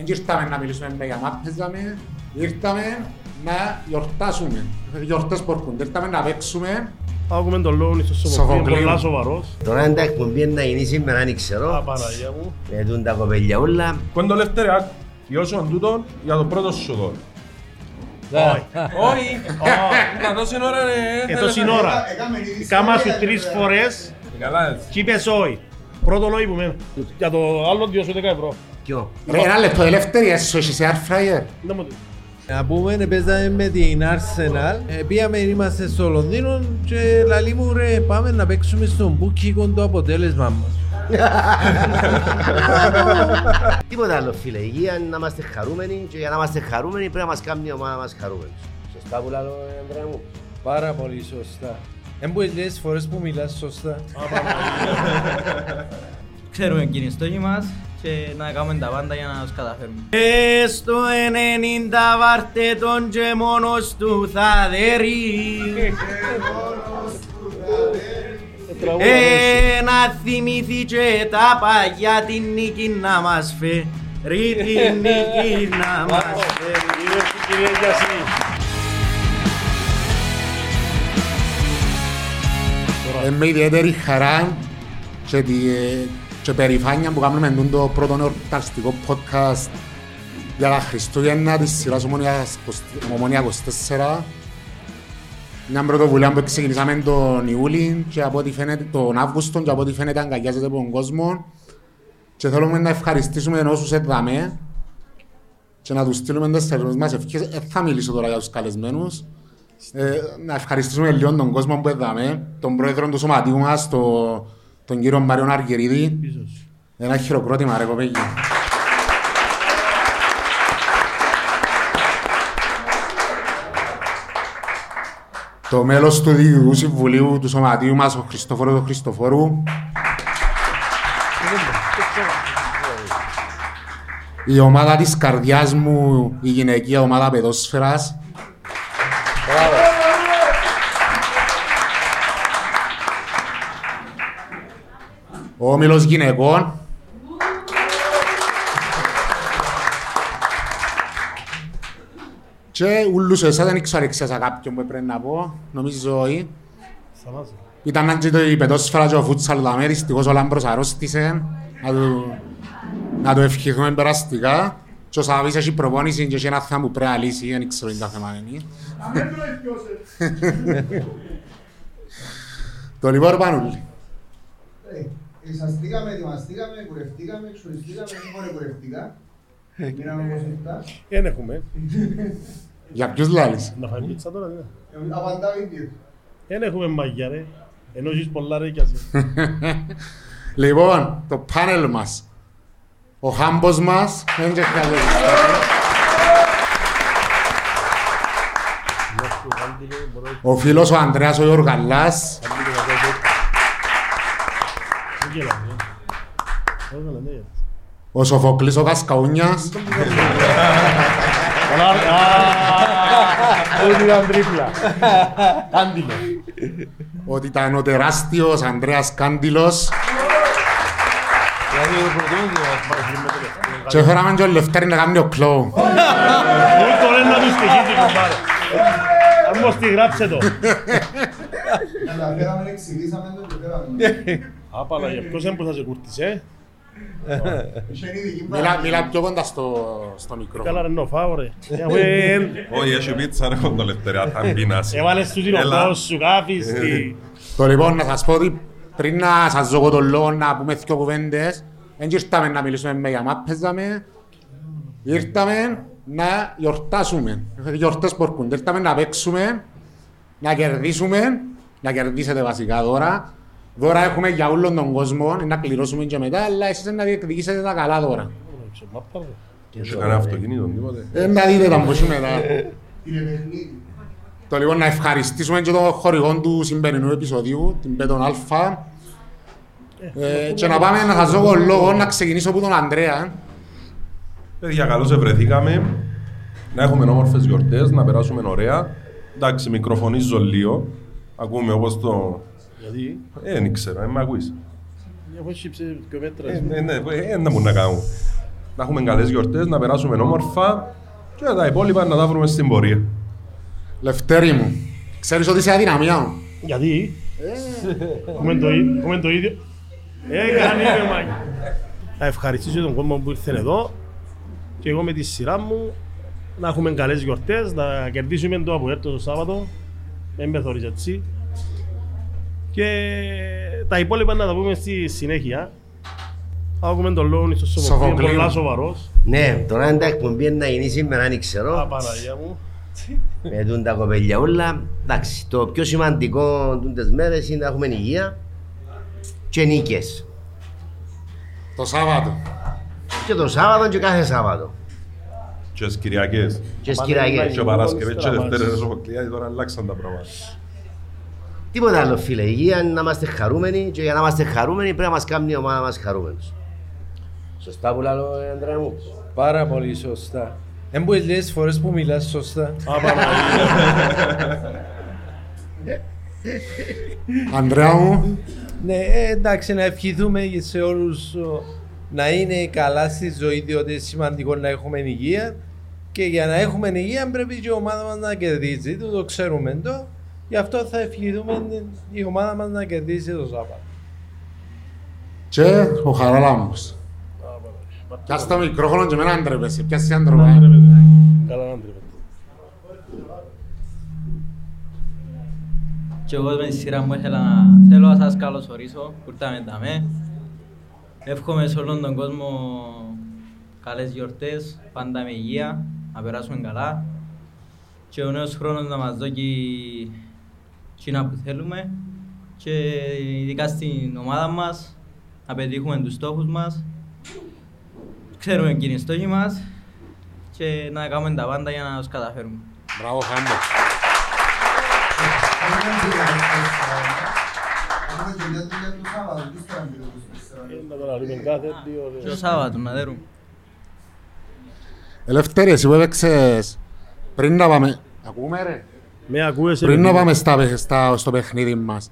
Δεν ήρθαμε να μιλήσουμε με γαμάτες, ήρθαμε να γιορτάσουμε. Γιορτές πορκούνται, ήρθαμε να παίξουμε. Άκουμε τον λόγο στο Σοφοκλή, είναι πολύ σοβαρός. Τώρα δεν τα εκπομπή να γίνει σήμερα, αν ξέρω. Απαραγία μου. Μετούν τα κοπέλια όλα. Κοντο Λευτέρη, γιώσον τούτον για το πρώτο σου δόν. Όχι, εδώ είναι ώρα. Κάμα σου τρεις φορές και είπες όχι. Πρώτο λόγι που μένω. Για το άλλο 2,10 ευρώ. Ρε ένα λεπτό, Ελεύθερη, έσου είσαι αρφράγερ. Να πούμε, παίζαμε με την Arsenal. Πήγαμε, είμαστε στο Λονδίνο και λαλί μου ρε πάμε να παίξουμε στον Boucking το αποτέλεσμα μας. Τίποτα άλλο φίλε, για να είμαστε χαρούμενοι και για να είμαστε χαρούμενοι πρέπει να μας κάνει η ομάδα μας χαρούμενους. Σωστά που λαλώ, Ανδρέα μου. Πάρα πολύ σωστά. Εν πολλές φορές που μιλάς σωστά. Ξέρουμε ποιοι είναι οι στόχοι μας και να κάνουμε τα πάντα για να τους καταφέρουμε. Στο 90 βάρτε τον και μόνος του θα δέρει. Να θυμηθεί και τα παγιά την νίκη να μας φέρει, την νίκη να μας φέρει. Με ιδιαίτερη χαρά και περηφάνεια που κάνουμε το πρώτο εορταστικό podcast για τα Χριστούγεννα της σειράς Ομονία 24. Μια πρωτοβουλία που ξεκινήσαμε τον Ιούλη και τον Αύγουστο και από ό,τι φαίνεται αγκαλιάζεται από τον κόσμο και θέλουμε να ευχαριστήσουμε όσους έδαμε και να τους στείλουμε τις θερμές μας ευχές. Θα μιλήσω τώρα για τους καλεσμένους. Να ευχαριστήσουμε λίγο τον κόσμο που έδαμε, τον πρόεδρο του σωματείου μας, τον κύριο Μαριον Αργυρίδη. Ένα χειροκρότημα ρε κοπέγγι. Το μέλος του Διοικητικού Συμβουλίου του Σωματείου μας, ο Christoforos Christoforou. Η ομάδα της καρδιάς μου, η γυναικεία ομάδα παιδόσφαιρας. Ο Μίλος Γυναικών. Και ούλους εσάς δεν εξαρεξέσα κάποιον που πρέπει να πω, νομίζω όχι. Ήταν και η πετόσφαιρα και ο φούτσαλ δαμέ, δυστυχώς ο Λάμπρος αρρώστησε. Να το ευχηθούμε περαστικά. Και ο Σαβής έχει προπόνηση και έχει ένα θέμα που πρέπει να λύσει, δεν ξέρω είναι τα θέματα είναι. Αν δεν το λοιπόν Πανούλη. Εσαστήκαμε, ετοιμαστήκαμε, κουρευτήκαμε, εξοριστήκαμε, μόνο κουρευτήκα. Μείναμε 27. Εν έχουμε. Για ποιος λάλης. Να φάει πίτσα τώρα, δηλαδή. Απαντάω ίδιο. Δεν έχουμε μαγιά, ρε. Ενώ ζεις πολλά ρε κι ας. Λοιπόν, το πάνελ μας. Ο χάμπος μας. Ο φίλος ο Ανδρέας ο Γιοργαλιάς. Ο Σοφοκλής ο Κασκαούνιας. Ο τιτανοτεράστιος Ανδρέας Κάντιλος. Και φέραμε και ο Λευτέρη να κάνει ο κλόουν. Αν μας τη γράψε το. Καταφέραμε να εξηγήσαμε το προτέραμε. Απαλά, για ποιος είναι που θα σε κουρτισε. Μιλά πιο κοντά στο μικρό. Καλά ρε νοφάω ρε. Όχι, έχει πίτσα ρε Κοντολεύτερα, θα μπίνας. Έβαλες του την οδός σου, κάφιστη. Το λοιπόν να σας πω ότι πριν να σας δω τον λόγο να πούμε δύο κουβέντες, δεν ήρθαμε να μιλήσουμε με γαμάπες, ήρθαμε να γιορτάσουμε. Γιορτές πορκούνται, ήρθαμε να παίξουμε, να κερδίσουμε, να κερδίσετε βασικά δώρα. Δώρα έχουμε για όλον τον κόσμο, να πληρώσουμε και μετά, αλλά εσείς να διεκδικήσετε τα καλά δώρα. Έχει κανένα αυτοκίνητο, τίποτε. Να δείτε τα μπούσου μετά. Το λοιπόν να ευχαριστήσουμε και τον χορηγό του σημερινού επεισοδίου, την Beton Alpha. Και να πάμε να σας δω λόγο να ξεκινήσω από τον Ανδρέα. Παιδιά, καλώς ευρεθήκαμε. Να έχουμε όμορφες γιορτές, να περάσουμε ωραία. Εντάξει, μικροφωνίζω λίγο. Ακούμε όπως το... Γιατί... Δεν ήξερα, δεν με ακούεις. Μια φορά σύψε και μέτρα. Ναι, δεν μπορούν να κάνουν. να έχουμε καλές γιορτές, να περάσουμε όμορφα και τα υπόλοιπα να τα βρούμε στην πορεία. Λευτέρη μου, ξέρεις ότι είσαι αδυναμία μου. Γιατί? Έχουμε το ίδιο. Να ευχαριστήσω τον κόσμο που ήρθε εδώ και εγώ με τη σειρά μου να έχουμε καλές γιορτές, να κερδίσουμε το APOel το Σάββατο, δεν με θωρείς έτσι. Και τα υπόλοιπα να τα πούμε στη συνέχεια. Θα ακούμε τον λόγο στο Σοφοκλή, είναι πολλά σοβαρός. Ναι, τώρα αν τα εκπομπή να γίνει σήμερα αν ξέρω. Απαραγία μου. Με δουν τα κοπέλια όλα. Εντάξει, το πιο σημαντικό τούντες μέρες είναι να έχουμε υγεία και νίκες. Το Σάββατο. Και το Σάββατο και κάθε Σάββατο. Και τις Κυριακές. Και τις Κυριακές. Και Παρασκευές και Δευτέρες Σοφοκλή, τώρα αλλάξαν τα πράγματα. Τίποτα άλλο φίλε, υγεία είναι να είμαστε χαρούμενοι και για να είμαστε χαρούμενοι πρέπει να μας κάνει η ομάδα μας χαρούμενους. Σωστά που λέω, Ανδρέα μου. Πάρα πολύ σωστά. Εν που λες φορές που μιλάς σωστά. Ανδρέα μου. Ναι, εντάξει, να ευχηθούμε σε όλους να είναι καλά στη ζωή, διότι είναι σημαντικό να έχουμε υγεία και για να έχουμε υγεία πρέπει και η ομάδα μας να κερδίζει, το ξέρουμε το. Γι' αυτό θα ευχηθούμε η ομάδα μας να κερδίσει το Σάββατο. Και ο Χαραλάμπους. Πιάσε το μικρόφωνο και εμένα αντρέπεσαι. Πιάσε αντρέπεσαι. Καλά αντρέπεσαι. Και εγώ με τη σειρά μου θέλω να σας καλωσορίσω. Κουρτάμε τα με. Εύχομαι σε όλον τον κόσμο καλές γιορτές, πάντα με υγεία, να περάσουμε καλά. Και ο νέος χρόνος να μας δώσει κοινά που θέλουμε και ειδικά στην ομάδα μας, να πετύχουμε τους στόχους μας, ξέρουμε ποιοι είναι οι στόχοι μας και να κάνουμε τα πάντα για να τους καταφέρουμε. Μπράβο, Χάμπο. Το Σάββατο, να δέρουμε. Ελευθερία, εσύ που έπαιξες πριν να πάμε... Ακούμε ρε. Με ακούες, πριν να πάμε στο παιχνίδι μας.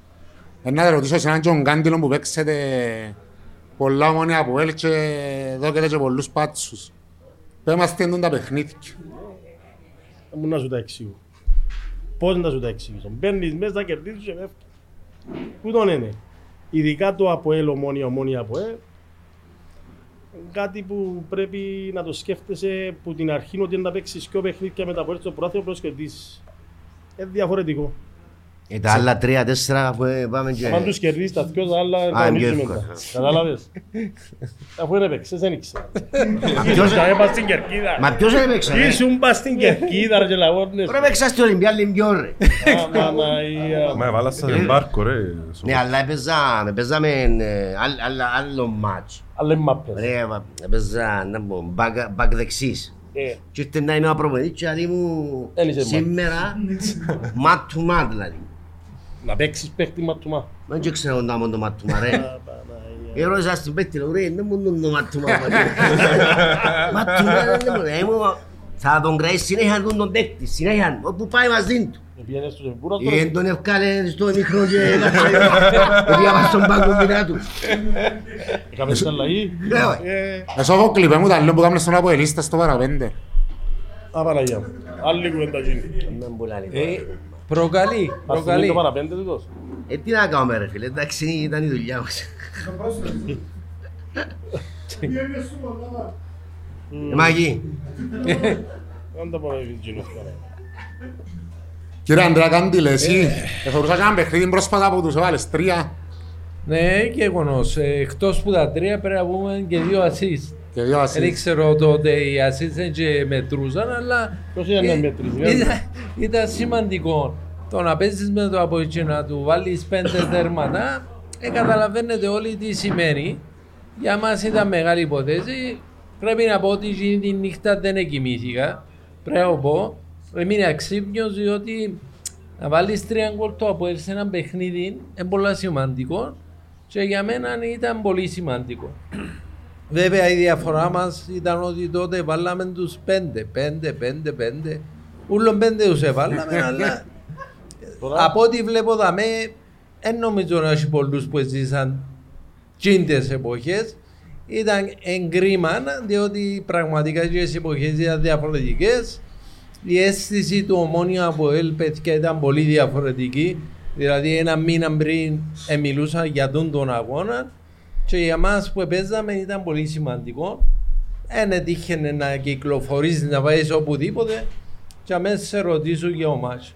Να ρωτήσω σε έναν Τζον Κάντιλο που παίξετε πολλά Ομόνια από APOel και δόκετε και πολλούς πάτσους. Πες μας τι είναι τα παιχνίδια. Μπορώ να σου τα εξηγώ. Πώς να σου τα εξηγήσω. Παίρνεις μέσα, κερδίζεις και βέφτει. Πού τον είναι. Ειδικά το APOel, Ομόνια APOel. Κάτι που πρέπει να το σκέφτεσαι από την αρχή ότι να παίξεις πιο παιχνίδια μεταφορές στο πρόθυρο προσκερδίσεις. Είναι διαφορετικό. Τα άλλα 3-4 που πάμε και... Αν τους κερδίσεις τα δυο τα άλλα επαναλύσεις μετά. Καταλάβες. Αφού δεν έπαιξες, δεν ήξερα. Μα ποιος έπαιξε. Ήσουν πας στην Κερκίδα ρε και λαγόρνες. Ρε παίξα στην Ολυμπιά Λιμπιό ρε. Μα βάλασαν τον μπάρκο ρε. Ναι, αλλά έπαιζαμε άλλο μάτς. Άλλο μάπες. Ρε, έπαιζα μπακ δεξής. Και ήρθε να είμαι ο προπονητής και δηλαδή μου σήμερα ματ του ματ δηλαδή. Να παίξεις παίχτη ματ του ματ. Δεν και ξέρω να είμαι το ματ του ματ ρε. Ερώτησα στην παίχτη λέω ρε δεν μου είναι το ματ του ματ. Ματ του ματ δεν μου είναι. Θα τον κρατήσει συνέχεια τον παίχτη, συνέχεια όπου πάει μαζί του. Εν τον ευκάλε στο μικρό και διάβασε τον πάγκο πινά του. Έκαμες την αλλαγή. Εσώ κλειπέ μου τα λέω που κάμουν στον αποελίστα στο παραπέντε. Απαραγιά μου. Άλλη κουβέντα γίνει. Προκαλεί. Προκαλεί το παραπέντε του τόσο. Τι να κάνουμε ρε φίλε, εντάξει ήταν η δουλειά μας. Μαγί. Δεν τα πάμε βιτζίνος καλά. Κύριε Ανδρέα Καντήλε, εσύ θεωρούσα έναν παιχνίδι πρόσφατα που τους έβαλες 3. Ναι, γεγονός. Εκτός που τα 3 πρέπει να πούμε και 2 ασίστ. Δεν ξέρω τότε οι ασίστ δεν και μετρούσαν, αλλά ήταν σημαντικό. Το να παίζεις με το APOel να του βάλεις 5 τέρματα, καταλαβαίνετε όλοι τι σημαίνει. Για μας ήταν μεγάλη υπόθεση. Πρέπει να πω ότι εκείνη τη νύχτα δεν εκοιμήθηκα. Πρέπει να πω. Έμεινε αξύπνιος διότι να βάλεις 3 γκολ το APOel σε ένα παιχνίδι είναι πολύ σημαντικό και για μένα ήταν πολύ σημαντικό. Βέβαια η διαφορά μας ήταν ότι τότε βάλαμε τους 5. Ούλων 5 τους έβαλαμε αλλά από ό,τι βλέπω δαμέ δεν νομίζω να έχει πολλούς που ζήσαν τσίντες εποχές Ήταν εγκρίμα, διότι πραγματικά στις εποχές ήταν διαφορετικές. Η αίσθηση του Ομόνια από ΕΛΠΕΤΚΙΑ ήταν πολύ διαφορετική. Δηλαδή ένα μήνα πριν μιλούσα για τον αγώνα και για μας που παίζαμε ήταν πολύ σημαντικό. Δεν τύχαινε να κυκλοφορείς, να πάει οπουδήποτε και αμέσως σε ρωτήσουν για ο μάτσο.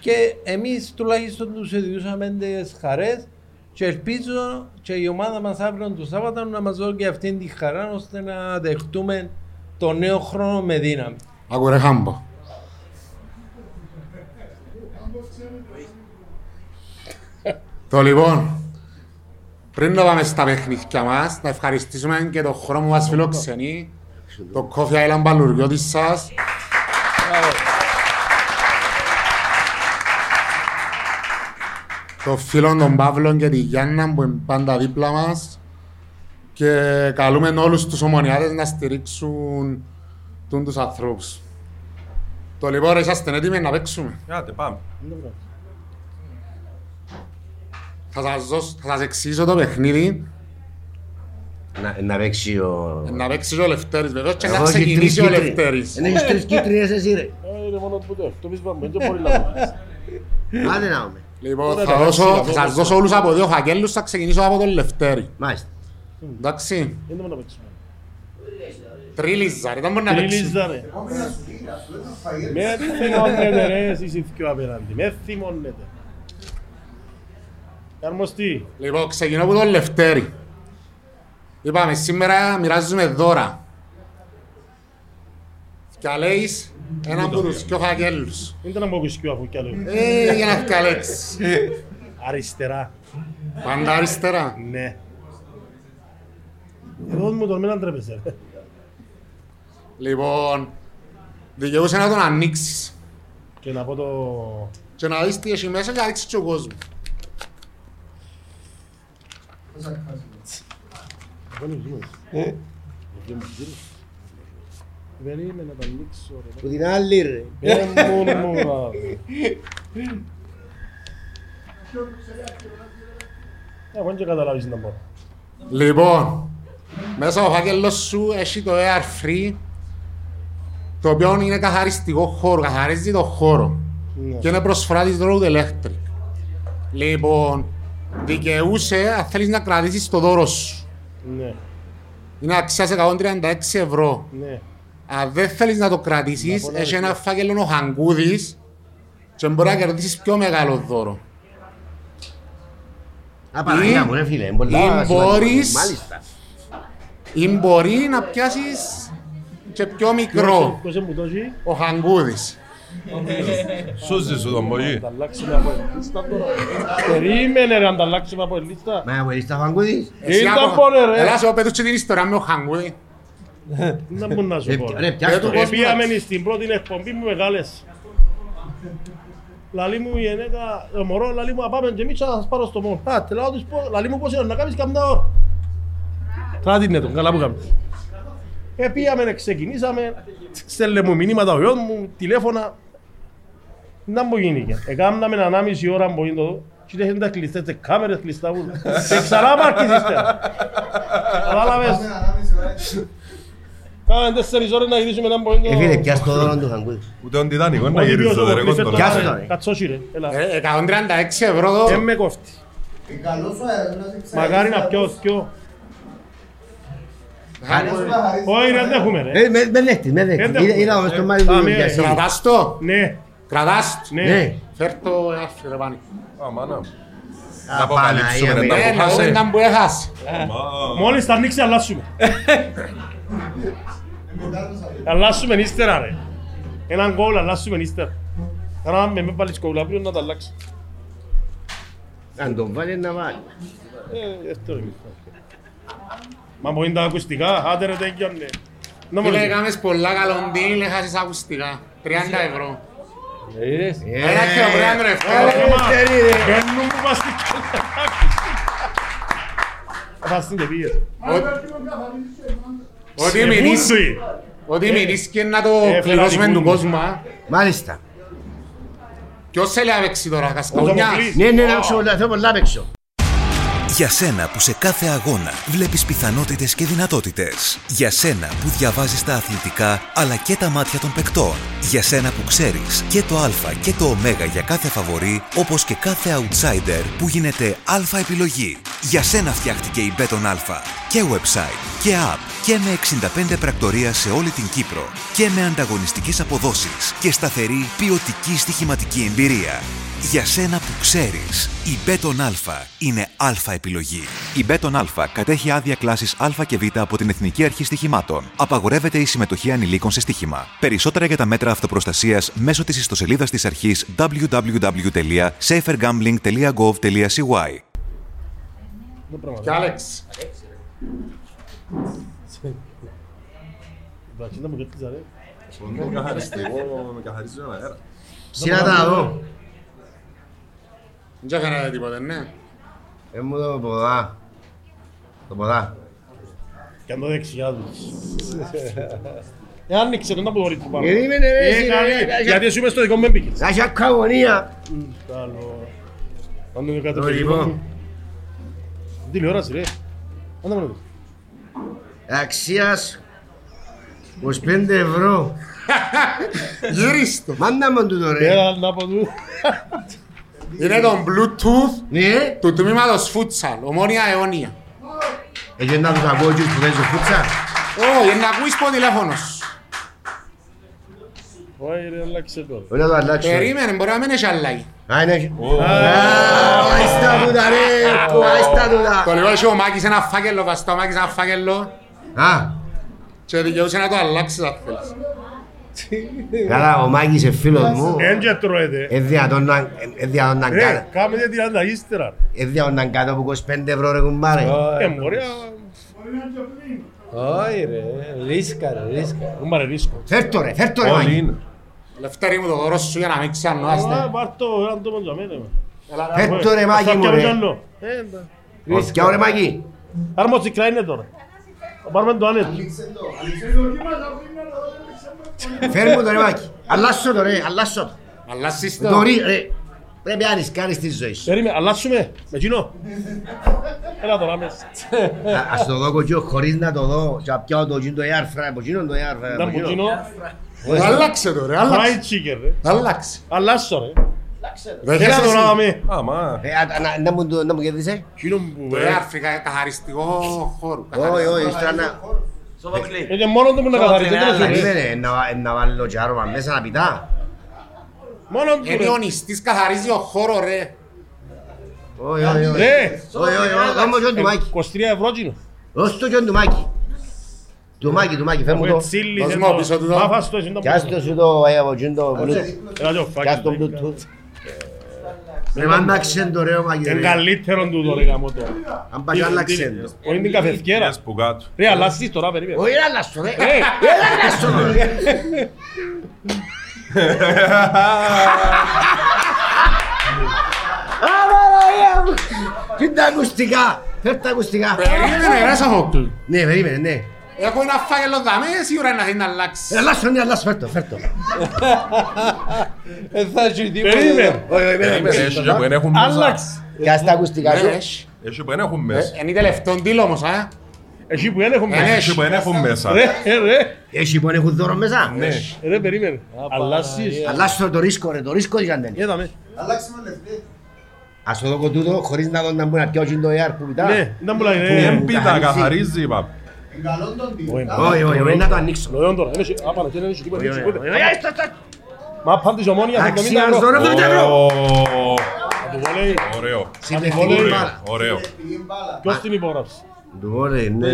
Και εμείς τουλάχιστον τους ειδούσαμε τις χαρές και ελπίζω και η ομάδα μας αύριο του Σάββατο να μας δώσει και αυτήν τη χαρά ώστε να δεχτούμε το νέο χρόνο με δύναμη. Άκου ρε Χάμπο. Το λοιπόν, πριν να πάμε στα παιχνίδια μας, να ευχαριστήσουμε και το χρόνο που μας φιλοξενεί, το Coffee Island Μπαλουριώτη σας. Των φίλων των Παύλων και τη Γιάννα που είναι πάντα δίπλα μας και καλούμε όλους τους ομονιάδες να στηρίξουν τους ανθρώπους. Το λοιπόν, είσαστε έτοιμοι να παίξουμε. Άτε, πάμε. Θα σας εξηγήσω το παιχνίδι. Να παίξει ο... Να παίξει ο Λευτέρης βεβαίως και να ξεκινήσει ο Λευτέρης. Εν έχεις τρεις κίτριες εσύ ρε. Είναι μόνο που το πιστεύω, δεν μπορεί να πούμε. Άντε να πούμε. Λοιπόν, θα σας δώσω όλους από δύο χακέλους, θα ξεκινήσω από τον Λευτέρη. Μάλιστα. Εντάξει. Τρίλιζα ρε, δεν μπορεί να παίξει. Με θυμώνεται ρε, εσύ συνθήκιο απέναντι, με θυμώνεται. Αρμοστή. Λοιπόν, ξεκινώ από τον Λευτέρη. Είπαμε, σήμερα μοιράζουμε δώρα. Καλέεις έναν από τους πιο χακέλους. Δεν ήταν από τους πιο αφού κι άλλο. Για να καλέξεις. Αριστερά. Πάντα αριστερά. Ναι. Εδώ μου τον μήναν τρέπεσαι. Λοιπόν, δικαιούσε να τον ανοίξεις. Και να πω το... Και να δεις τι έχει μέσα και να ανοίξεις και ο κόσμος. Περίμενε να τα ανοίξω ρε. Που την άλλη ρε. Εγώ δεν καταλάβεις να πω. Λοιπόν, μέσα στο φάκελο σου έχει το air free, το οποίο είναι καθαριστικό χώρο, καθαρίζει το χώρο και είναι προσφορά της Road Electric. Λοιπόν, δικαιούσε αν θέλεις να κρατήσεις το δώρο σου. Είναι αξίας 136 ευρώ. Αν δεν θέλεις να το κρατήσεις, έχει ένα φάκελο ο Χαγκούδης και μπορεί να κρατήσεις πιο μεγάλο δώρο. Απαραγιά μου ρε φίλε, ή μπορεί να πιάσεις και πιο μικρό, ο Χαγκούδης. Σούζε σου τον πολύ. Περίμενε να ανταλλάξουμε από ελίστα. Μα από ελίστα Χαγκούδης. Ήταν πόνε ρε. Έλα σου πέτω και την ιστορία με ο Χαγκούδη. Να μπορώ να σου πω. Επίαμενοι στην πρώτη εκπομπή μου μεγάλες. Λαλή μου η ενέκα, το μωρό, λαλή μου απάμε και εμείς θα σας πάρω στο μόνο. Τελάω τους πω, λαλή μου πώς είναι να κάνεις καμιά ώρα. Τράτεινε τον, καλά που κάνεις. Επίαμενε, ξεκινήσαμε, στέλνε μου μηνύματα ο γιος μου, τηλέφωνα. Να μου γίνει και. Εκάμναμε 1,5 ώρα που είναι το και έχουν τα κλειστές, τα κάμερες κλειστά που είναι. Και ξανά μάρκεις ύστερα. Κατάλαβες. Κάμε 4 ώρες να γυρίσουμε έναν πόγκο... Φίλε, πιάσ' το δώρο του Χαγκούδη. Ούτε τον Τιτάνικο, να γυρίσω το δερεκόντο. Πιάσ' το ρε. Κατσόσι ρε, έλα. 136 ευρώ δω. Εν με κόφτει. Μακάρι να πιω, δυο. Όχι ρε, αντέχουμε ρε. Με δέχτη, με δέχτη. Είδα μες το μάτι του Ιδιασίου. Κρατάς το. Ναι. Κρατάς το. Ναι. Φέρ' το άφη ρε πάνη. Αμάνα. Να αποκαλύψουμε ρε, να αποκαλύψουμε. Αλλάσουμε ύστερα ρε. Έναν κόλλο αλλάσουμε ύστερα. Άρα με πάλι σκόλλα πλήρω να τα αλλάξει. Αν τον βάλει να βάλει. Αυτό είναι. Μα μπορεί να τα ακουστικά, άντε ρε τέγιον ναι. Φίλε, έκαμες πολλά καλοντή, λέχασες ακουστικά. 30 ευρώ. Είδες. Ένα χειροπράγμα ρε φίλε. Παίρνουν που μας την ακουστικά. Ας την και πήγες. Ότι μιλείς και να το πληρώσουμε του κόσμου. Μάλιστα. Ποιος θέλει να παίξει τώρα, Κασκαούνιας? Ναι, να παίξω, θέλω πολλά να παίξω. Για σένα που σε κάθε αγώνα βλέπεις πιθανότητες και δυνατότητες. Για σένα που διαβάζεις τα αθλητικά αλλά και τα μάτια των παικτών. Για σένα που ξέρεις και το α και το ω για κάθε φαβορί, όπως και κάθε outsider που γίνεται α επιλογή. Για σένα φτιάχτηκε η Beton Alpha. Και website και app και με 65 πρακτορία σε όλη την Κύπρο. Και με ανταγωνιστικές αποδόσεις και σταθερή ποιοτική στοιχηματική εμπειρία. Για σένα που ξέρεις, η Beton Alpha είναι αλφα επιλογή. Η Beton Alpha κατέχει άδεια κλάσης Α και Β από την Εθνική Αρχή Στοιχημάτων. Απαγορεύεται η συμμετοχή ανηλίκων σε στοίχημα. Περισσότερα για τα μέτρα αυτοπροστασίας μέσω της ιστοσελίδας της αρχής www.safergambling.gov.cy. Και Άλεξ. Δεν ξέχαρα τίποτα, ναι. Μου το ποδά. Το ποδά. Κι αν το δεξιά τους. Άνοιξε τον τάπο γορίτου πάνω. Γιατί σου είπες το δικό μου έμπηκες. Άχι ακαγωνία. Καλό. Πάντω είναι κάτω περίπου. Τηλεόραση ρε. Άντα μόνο τους. Αξίας 25 ευρώ. Γυρίστο. Μάντα μόνο του το ρε. Έλα από του. Είναι το Bluetooth του τμήματος Futsal, Ομόνια αιώνια. Έγινε να τους ακούω και που παίζουν Futsal. Όχι, να ακούεις πω τηλέφωνος. Όχι ρε, αλλάξε τώρα. Όχι να το αλλάξε. Περίμενε, μπορεί να μην έχει αλλάγει. Α, είναι έχει. Άιστα τούτα ρε, άιστα τούτα. Το λίγο είχε ο Μάκης ένα φάκελο, βαστά ο Μάκης ένα φάκελο. Α. Και δικαιούσε να το αλλάξεις αν θέλεις. Καλά, ο Μάκης είναι φίλος μου. Έντια τρώεται. Εδιατώναν κάτω. Ρε, κάμετε την ανταγύστερα. Εδιατώναν κάτω από 25 ευρώ ρε κουμπάρε. Μωρία. Όχι ρε, ρίσκα ρε, ρίσκα. Κουμπάρε ρίσκο. Φέρτο ρε, φέρτο ρε Μάκη. Λευτέρη μου το δωρό σου για να μην ξανώ. Άρα, πάρ' το, έναν το μόνο αμένα. Φέρτο ρε Μάκη μου ρε. Ρίσκα ρε Μάκη. Άρμος η κλάινε τώρα. Πάρουμε το άνετο. Φέρ' μου το ρε Μάκη, αλλάσσω το ρε, αλλάσσω το. Αλλάσσεις το. Πρέπει να ρισκάρεις τη ζωή σου. Περίμενε, αλλάσσουμε, με κοινό. Έλα τώρα μέσα. Ας το δω κοκκιό, χωρίς να το δω, και να πιάω το κοινό, το airfryer, από κοινό, το airfryer. Ήταν από κοινό. Αλλάξε το ρε, αλλάξε. Αλλάσσω ρε. Έλα τώρα να με. Αμά. Να μου κερδίσε. Κοινό μου ρε. Αφρικα καθαριστικό χώρο. Όχι, όχι, στρανά. Είναι μόνο το που να καθαρίζει, να βάλω και άρωμα μέσα να πιτά. Είναι ο νηστής καθαρίζει ο χώρο ρε. Όχι, όχι, όχι. Δάμε τον Τουμάκη. 23 ευρώ κοινο. Δώσ' το και τον Τουμάκη. Τουμάκη, Τουμάκη, φέρ' μου το. Μάφας το, κι ας το σου το Bluetooth. Κι ας το Bluetooth. Ρε μ'αντάξεν το ρε ο Μάκη. Είναι καλύτερον τούτο ρε γαμώ το. Αν πάει αλλάξεν το. Όχι την καφευκέρα. Ρε αλλάσεις τώρα περίπου. Όχι αλλάσω ρε. Αμαραία μου. Φέρ' τα ακουστικά. Φέρ' τα ακουστικά. Περίμενε ρε Σοφοκλή. Ναι περίμενε ναι. Έχω ένα φάκελο δάμε, σίγουρα είναι να θέλει να αλλάξει. Αλλάσσω, ναι, αλλάσσω, φέρτο, φέρτο. Θα σου τίποτα. Περίμενε. Έχει και που δεν έχουν μέσα. Αλλάξ. Κι ας τα ακουστικά σου. Έχει που δεν έχουν μέσα. Είναι τελευταίο τίλο όμως, α. Έχει που δεν έχουν μέσα. Έχει που δεν έχουν μέσα. Ρε. Έχει που δεν έχουν δώρο μέσα. Ναι. Ρε, περίμενε. Αλλάσσεις. Αλλάσσω το ρίσκο, ρε, το ρίσκο είχαν δεν. Είδαμε. Αλλάξουμε λεφτή. Ας το δω τούτο, χωρίς να δω να μπορεί να πιώσει το AR που πιτά. Ναι, να μπορεί να πιτά, καθαρίζει, είπα. Όχι, όχι, να το ανοίξω. Λογιόν τώρα, άπανε και δεν έχει τίποτα. Μα πάνε της Ομόνιας 70 ευρώ. Να του βολέει. Ωραίο. Ποιος την υπογράψει. Να του βολέει, ναι.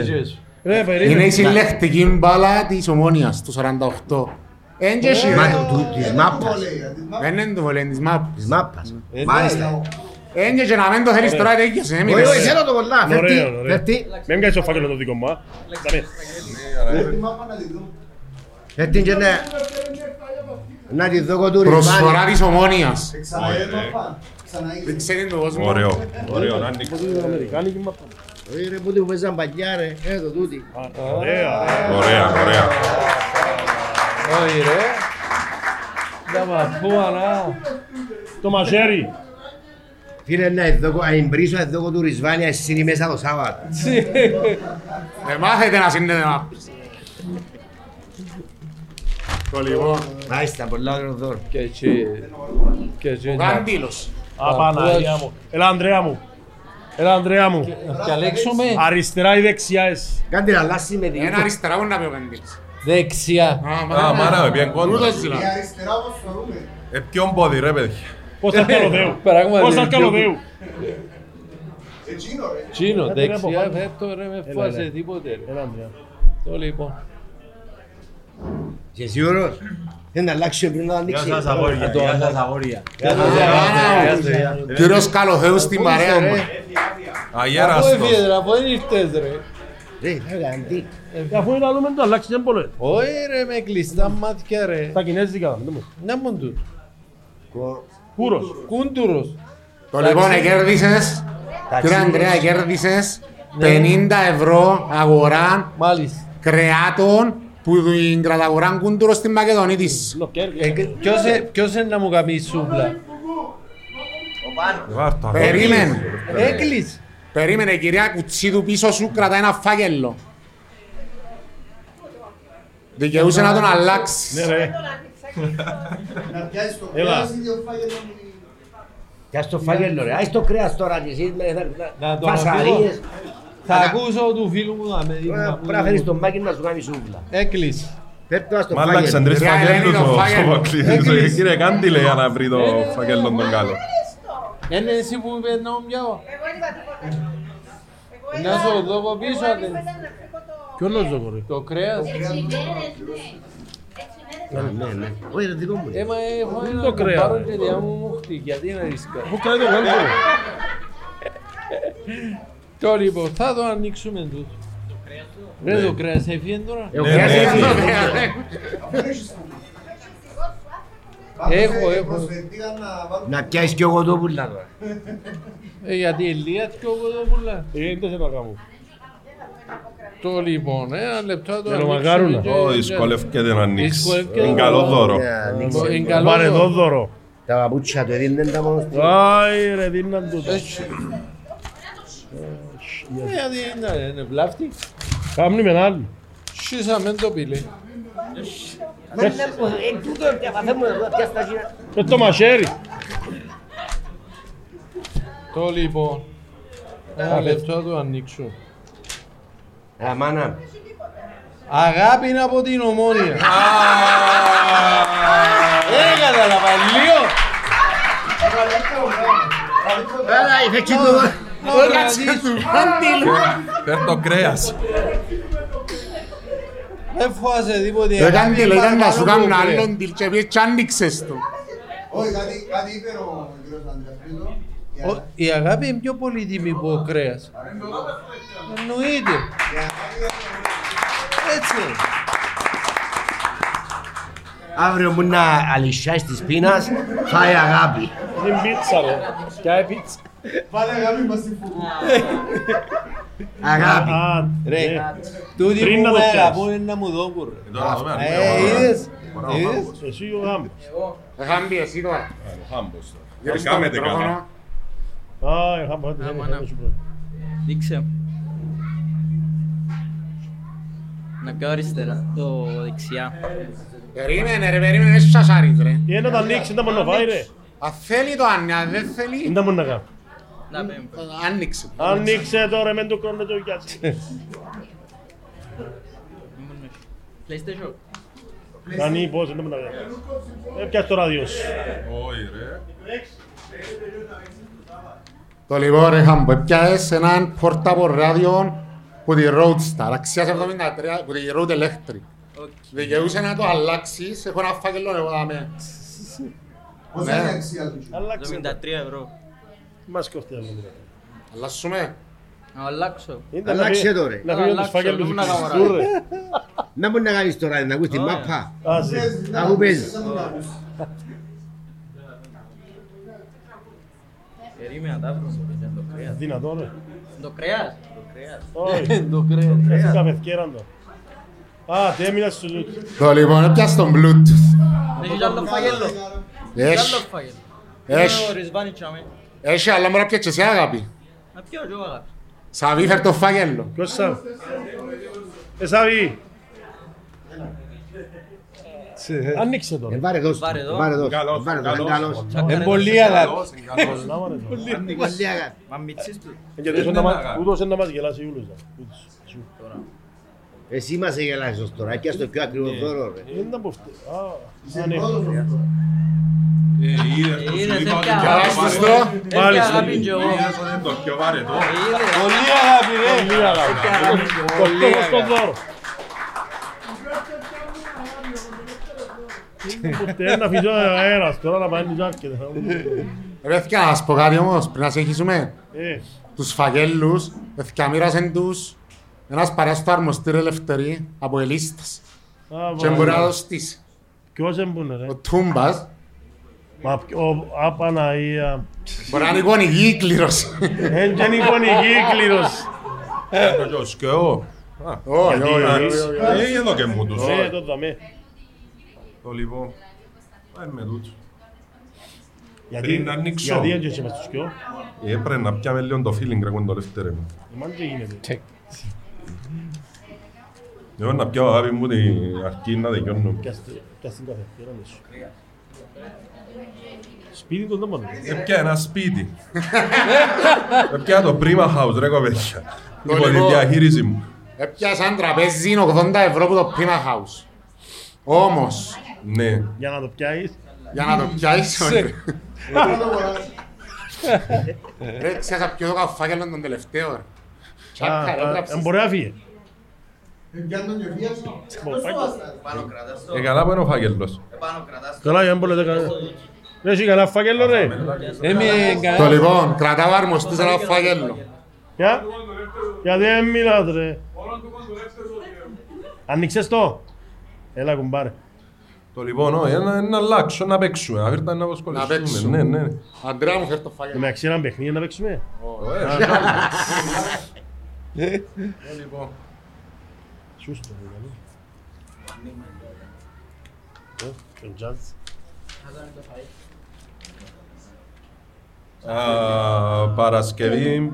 Είναι η συλλεκτική μπάλα της Ομόνιας, το 48. Εν και εσύ. Της μάπας. Δεν είναι το βολέει, της μάπας. Μάλιστα. Εν και να μην το θέλεις τώρα τέτοιες, ναι μήνες. Όχι, θέλω το κολλά, φέρτη. Μην κάνεις το φάκελο το δικό μου, α. Φέρτη και ναι. Να τη δω κοντούρι. Προσφορά της Ομόνιας. Δεν ξέρει το κόσμο. Ωραίο, να ανοίξω. Ωι ρε, πούτι που παίζαν παγιά ρε, εδώ τούτη. Ωραία. Ωι ρε. Τα μαθούανα. Το μαχαίρι. Φίλε, να εμπρίσω εδώ του Ρισβάνια, εσύ είναι μέσα το Σάββατο. Με μάθετε να σύνετε να πεις. Το λοιπόν. Μάλιστα, πολλά ωραίο δώρο. Και έτσι. Ο Καντήλος. Απαναγία μου. Έλα, Ανδρέα μου. Έλα, Ανδρέα μου. Διαλέξουμε. Αριστερά ή δεξιά εσύ. Κάντε να αλλάσει με δίπλα. Ένα αριστερά μπορεί να πει ο Καντήλος. Δεξιά. Μάνα με πιέν κόντρα. Αριστερά όπως φορούμε. Ποιον πόδι ρε παιδιά. Πώς θα καλωδέου. Πώς θα καλωδέου. Τσίνο δεξιά φέτο ρε με φάσε τίποτε. Το λοιπόν. Είσαι σίγουρος. Δεν αλλάξει πριν να ανοίξει. Γεια σας αγόρια. Γεια σας αγόρια. Κύριος καλωδέου στη μαρέα μου. Αγέραστος. Αφού έφυγε ρε, αφού δεν ήρθες ρε. Ρε, θα γαντί. Αφού είναι άλλο με το αλλάξει δεν πολλές. Όχι ρε με κλειστά μάτια ρε. Τα κινέζικα. Ναι μόνο τούτο. Κούρος. Κούντουρος. Το λοιπόν κέρδισες, κύριε Ανδρέα, κέρδισες 50 ευρώ αγορά κρεάτων που την κραταγοράν Κούντουρος στην Μακεδονία της. Ποιος είναι να μου κάνει σούπλα. Ο Πάνος. Περίμενε. Έκλεισε. Περίμενε κυρία Κουτσίδου, πίσω σου κρατά ένα φάκελο. Δικαιούσε να τον αλλάξει. Έλα. Κι ας το φάγελο ρε, ας το κρέας τώρα κι εσύ με φασαρίες. Θα ακούσω του φίλου μου να με δει. Πρέπει να φέρεις τον Μάκη να σου κάνει σούβλα. Έκλεισε. Μ' άλλαξαν τρεις φαγγέλους ο Σοφοκλής. Κύριε Κάντιλε για να βρει το φαγγέλο τον καλό. Είναι εσύ που είπες να μου πιάω. Να σου δω πίσω. Ποιο λόγος το κορί. Το κρέας. Όχι ρε δικό μου. Πού το κρέα. Γιατί να ρίσκα. Πού κρέα το γάλα. Τώρα λοιπόν θα το ανοίξουμε τούτο. Ρε το κρέας έφυγε τώρα. Έχω. Να πιάσεις και ο κοτόπουλα τώρα. Γιατί ελία και ο κοτόπουλα. Δεν σε παγά μου. Το λοιπόν, ένα λεπτό το ανοίξουμε. Ω, δυσκολεύκεται να ανοίξει. Είναι καλό δώρο. Πάρε εδώ δώρο. Τα παπούτσια του έδιναν τα μόνος του. Άι ρε, δίναν τούτο. Γιατί είναι βλάφτη. Κάμνει με ένα άλλο. Σύσαμε το πιλέ. Μα είναι τούτο ότι αφαθέμουν εδώ πια στα γύνα. Με το μαχαίρι. Το λοιπόν, ένα λεπτό το ανοίξω. Αμάνα. Αγάπη είναι από την Ομόνια. Έκανα να πάει λίγο. Άρα είχε εκεί το Καντήλου. Φέρ το κρέας. Δεν φοβάσαι τίποτε. Το Καντήλου ήταν να σου κάνουν άλλον τυλτσεβίες και άνοιξες του. Όχι, κάτι είπε ο κύριος Αντρασπίδου. Η αγάπη είναι πιο πολύτιμη από ο κρέας. Εννοείται. Έτσι. Αύριο μου να αλυσιάσεις της πείνας, φάει αγάπη. Είναι πίτσα ρε. Κάει πίτσα. Βάλε αγάπη μας στην φούγου. Αγάπη. Ρε, τούτοι που με αγαπούν είναι να μου δώκουν ρε. Είδες. Εσύ ο Χάμπος. Ο Χάμπι εσύ τώρα. Ο Χάμπος. Κάμε τε κάμε. Άι, χαμπάτε, χαμπάτε σου πρώτα. Δείξε. Να πιω αριστερά, το δεξιά. Περίμενε ρε, περίμενε, εσύ σας άρεις ρε. Είναι να τα ανοίξει, είναι να μόνο φάει ρε. Αν θέλει το άνοια, αν δεν θέλει... Είναι να μόνο να κάνω. Να πέμπω. Άνοιξε. Άνοιξε τώρα, μεν το κρόνο το γιάτσι. PlayStation. Κάνει πώς, είναι να μόνο να κάνω. Έπιασε το ράδιο σου. Όχι ρε. Το λοιπόν ρε Χάμπο, έπιασες έναν πόρταμπο ράδιον που τη Roadstar, αξίας 73, που τη Road Electric. Δικαιούσε να το αλλάξεις, έχω ένα φάκελο εγώ να με... Πώς είναι αξία του? 73 ευρώ. Μας κοφτεί αυτό. Αλλάσσουμε. Να αλλάξω. Αλλάξε το ρε. Να φύγουν τους φάκελους του Χριστού ρε. Να μπορεί να κάνεις το ράδι, να ακούσεις τη μάπα. Να μου παίζεις. Περίμενα τα βρω, είναι το κρέας. Δυνατό ρε. Το κρέας. Το κρέας. Εσύ τα πεθκέραν το. Α, τι έμεινες στο Bluetooth. Το λοιπόν, έπιας τον Bluetooth. Έχεις άλλο φαγέλο. Έχεις άλλο φαγέλο. Έχεις. Έχει άλλα μόρα πια και εσύ αγάπη. Να πιω εγώ αγάπη. Σαβί, φέρ' το φάκελο. Ποιος Σαβί. Σαβί. Ανοίξε τον. Βάρε δώσ' του. Βάρε δώσ' του. Βάρε δώσ' του. Είναι πολύ αγάπη. Είναι πολύ αγάπη. Μα μητσείς του. Ούτως είναι να μας γελάσει η Ούλουσα. Εσύ μας γελάσεις τώρα. Κι ας το πιο ακριβό δώρο ρε. Δεν ήταν ποφτή. Καλά σας το. Πολύ αγάπη ρε. Ένα φυσό αέρας τώρα να πάει να έρχεται. Ρέθηκα να σας πω κάτι όμως, πριν να συνεχίσουμε. Τους φαγγέλους, ρέθηκα μοίρασαν τους. Ένας παρέας του αρμοστήρου Λεφτερή, από ελίστας. Και μπορεί να το στήσει. Ποιος εμπούνε ρε. Ο Τούμπας. Ο Απαναία. Μπορεί να είναι εικονική κλήρωση. Είναι εικονική κλήρωση. Ποιος και εγώ. Όχι, όχι. Εδώ και μου τους. Το λοιπόν, είμαι τούτο. Πριν να ανοίξω. Γιατί έτσι είμαστε σκιό. Πρέπει να πιάμε λίγο το feeling ρεγόν το Λευτέρη μου. Εμάς και γίνεται. Εγώ να πιάω αγάπη μου την αρχή να δικαιώνω. Πιάσε την καφέ, πιέραμε σου. Σπίτι τον τόπο του. Έπια ένα σπίτι. Έπια το πρίμα house ρε κοπέδια. Η πολυδιαχείριση μου. Έπια σαν τραπέζι 80 ευρώ που το πρίμα house. Όμως, ναι. Για να το πιάσεις. Για να το πιάσεις, όχι. Ρε, ξέχασα πιο το καφάκελο τον τελευταίο. Μπορεί να φύγε. Καλά που είναι ο φάκελος. Καλά, για να μπορείτε καλά. Ρε, σου καλά φάκελο, ρε. Το λοιπόν, κρατάω αρμοστής ένα φάκελο. Γιατί δεν μιλάς, ρε. Ανοίξες το. Έλα κουμπάρε. Το λοιπόν, να αλλάξω, να παίξουμε, να φέρνουμε να αποσχολήσουμε. Αντρέα μου, φέρ' το φάγελο. Με αξία έναν παιχνίδι να παίξουμε. Λοιπόν. Σούστο, δηλαδή. Παρασκευή,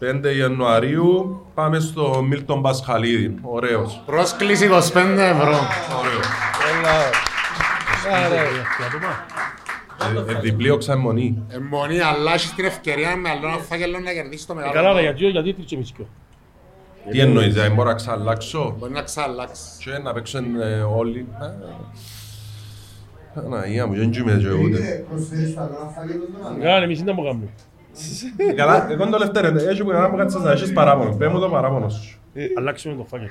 5 Ιανουαρίου, πάμε στο Μίλτον Πασχαλίδη. Ωραίος. Πρόσκληση 25 ευρώ. Ωραίος. Έλα. Διπλήωξα εμμονή. Εμμονή, αλλά έχεις την ευκαιρία με άλλο ένα φάκελο να κερδίσεις το μεγάλο. Καλά, γιατί τρίχε μισό. Τι εννοείς, δεν μπορώ να ξαλλάξω. Μπορεί να ξαλλάξεις. Και να παίξουν όλοι. Αναγία μου, δεν κοιμίζω και ούτε. Καλά, εμείς ήταν που κάνουμε. Καλά, εγώ το Λευτέρη, έτσι που να μου κάνεις να έχεις παράπονο, πέ μου το παράπονο σου. Αλλάξουμε το φάκελο.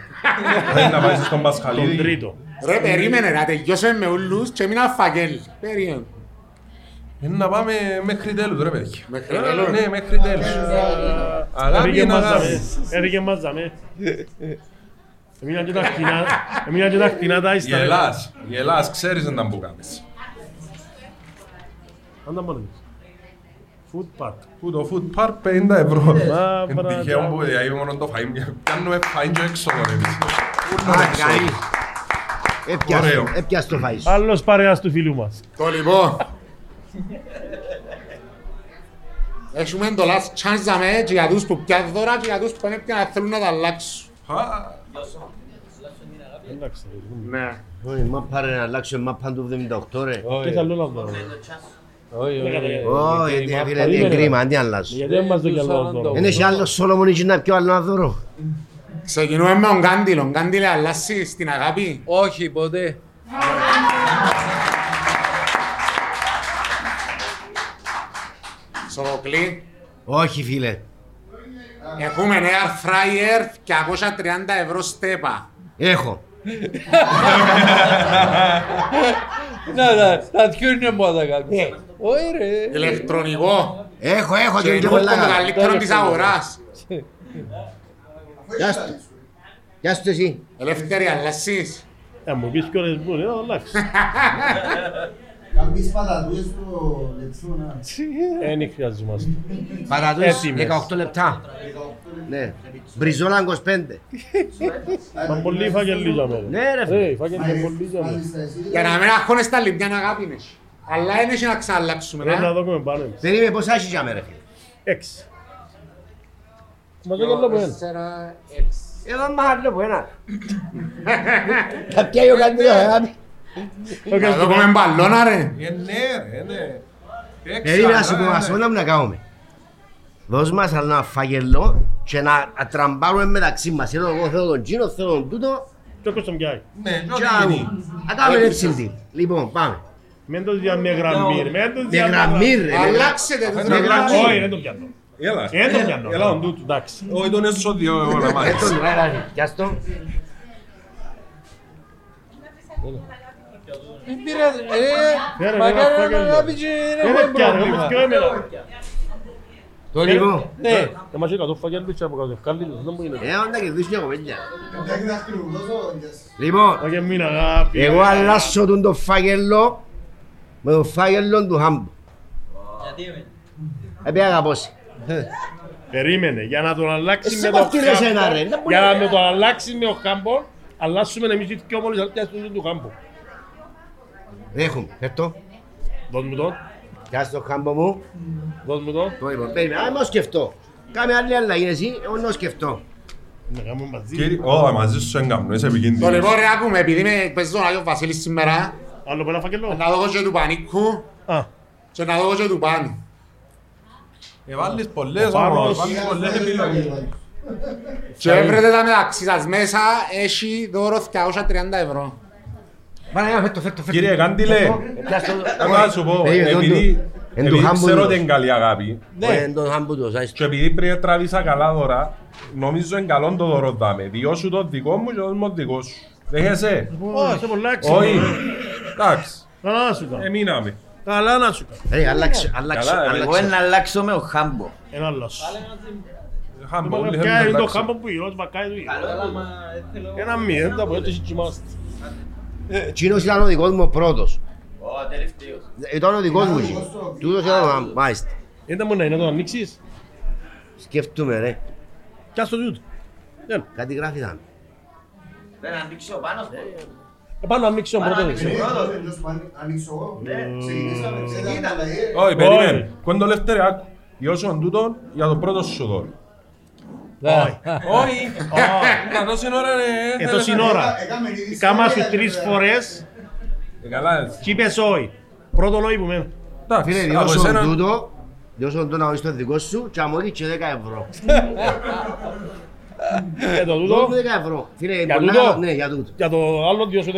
Θέλει να πάει στον Πασχαλίδη. Τον τρίτο. Ρε, περίμενε να τελειώσουμε με ούλους και μείνα φάκελ. Περίμενε. Να πάμε μέχρι τέλους ρε παιδιά. Μέχρι τέλους. Ναι, μέχρι τέλους. Αγάπη είναι αγάπη. Έρικε μάζαμε. Εμείνα και τα χτινά τα ίσταρα. Γελάς, γελάς, ξέρεις να τα που κάνεις. Αν τα μόνοι. Food park. Το food park 50 ευρώ. Εν τυχαίο που διαείμαι μόνο το φαΐν. Κάνουμε φαΐν και έξω μόνο εμείς. Ωραίο. Έπιας το φαΐ σου. Άλλος παρέας του φίλου μας. Το λοιπόν. Έχουμε το last chance να με για τους που πιάνε δώρα και για τους που θέλουν να τα αλλάξουν. Ναι. Όχι, μα πάρε να αλλάξουν μαπάν του 78 ρε. Τι θα λέω να όχι, γιατί είναι κρίμα, αντί αλλάζω. Γιατί δεν μας το γυαλό. Είναι και άλλος Σολομονής και πιο άλλο να δωρώ. Ξεκινούμε με τον Κάντιλο. Κάντιλε, αλλάσεις την αγάπη. Όχι, ποτέ. Σοφοκλή. Όχι, φίλε. Έχουμε air fryer και 230 ευρώ στέπα. Έχω. Να τυχιούνε μόδα κάποιος. Ηλεκτρονικό. Έχω και λίγο λάγα. Και το καλύτερο της αγοράς. Γεια σου. Γεια σου εσύ. Ελεύθερη, αλλάσεις. Θα μου πεις ποιον εσμούν, θα αλλάξεις. Θα πεις πατατούες στο λεξούνα. Είναι χρειαζόμαστε. Πατατούες 18 λεπτά. Ναι. Μπριζόλα 25. Μα πολύ φαγγελίζαμε. Ναι ρε. Για να μην αγχώνεις τα λιμπιάν αγάπη μες. Αλλά δεν έχει να ξαλλάξουμε. Πρέπει να δούμε πάνω. Δεν είμαι πόσα έχει για μέρα, φίλε. 6. Μα το κερδό από ένα. 4, 6. Εδώ μάχατε από ένα. Θα πιάει ο Καντιλός. Θα το κομμεν μπαλώνα, ρε. Ναι. Περίμενα να σου πω, ας όλα μου να κάνουμε. Δώσ' μας ένα φαγελό και να τραμπάρουμε μεταξύ μας. Εγώ θέλω τον Τζίνο, θέλω τον τούτο. Το κόστο μπιάει. Ναι, το κάνει. Θα κάνουμε ρε ψηλτή. Λοιπόν, πάμε. Μην το διά με γραμμύρ. Αλλάξετε το γραμμύρ. Όχι, δεν το πιάνω. Δεν το πιάνω. Όχι, τον έσω δύο εγώ να πάρεις. Πιάσ' το. Δεν πειράζει. Μακάρι να πει και δεν πιάνω. Το λίγο. Ναι. Είμαστε κάτω φαγγέλου και από κάτω ευκάλληλος. Όντα και δεις μια κομμέντια. Λοιπόν, εγώ αλλάσω τον το φαγγέλο με το φαγγέλο του Χάμπου. Γιατί έπαιγα αγαπώσει. Περίμενε, για να τον αλλάξει με το Χάμπο. Για να τον αλλάξει με το Χάμπο, αλλάσουμε εμείς οι πιο μόλις αλλάξουμε τον του Χάμπο. Έχουμε, έρθω. Δώσ' μου το. Πιάσε το χάμπο μου. Δώσ' μου το. Το είπα, περίμενα, άμα σκεφτώ. Κάμε άλλη αλλαγή εσύ, όνο σκεφτώ. Να κάνουμε μαζί. Ω, μαζί σου δεν κάνουμε, είσαι επικίνδυνος. Το λοιπόν ρε, άκουμε, επειδή με παίζεις τον Άγιο Βασίλη σήμερα. Άλλο πέρα φακελό. Να δω και του Πανίκκου και να δω και του Πάνου. Βάλεις πολλές όμως, βάλεις πολλές επιλογές. Και έβρετε τα μεταξύ σας μέσα, έχει δώρο 230€. Κύριε Κάντιλε, θα σου πω, επειδή ξέρω την καλή αγάπη και επειδή πριν τραβήσα καλά δώρα, νομίζω είναι καλό το δώρο δάμε. Διώσου το δικό μου και το δώσου το δικό σου. Δέχεσαι. Όχι. Εντάξει. Καλά να σου κάνω. Εμείναμε. Καλά να σου κάνω. Εγώ να αλλάξω με ο Χάμπο. Ένα αλλάσου. Χάμπο, όλοι θέλουν να αλλάξω. Το Χάμπο που γυρώ, το βακάει του γυρώ. Ένα μηδέν, τα πω, έτσι κοιμάστε. Τσίνος ήταν ο δικός μου πρώτος. Ήταν ο δικός μου. Τούτος ήταν ο μάλιστα. Ήταν μόνο να τον ανοίξεις. Σκέφτομαι ρε. Κι ας το τούτο. Κάτι γράφει ήταν. Δεν ανοίξει ο Πάνος πρώτος. Πάνω ανοίξει ο πρώτος. Ανοίξω εγώ. Όχι, περίμενε. Κοντο Λευτέρη, άκου. Διώσον τούτον για το πρώτο σου δώρο. Όχι, εδώ είναι ώρα. Κάμα σου τρεις φορές και είπες όχι. Πρώτο λόγι που μένω. Φίλε, διώσον τούτο να ορίσει το δικό σου και αμόλει και 10€. Για το τούτο. Για τούτο. Για το άλλο διώσου 10€.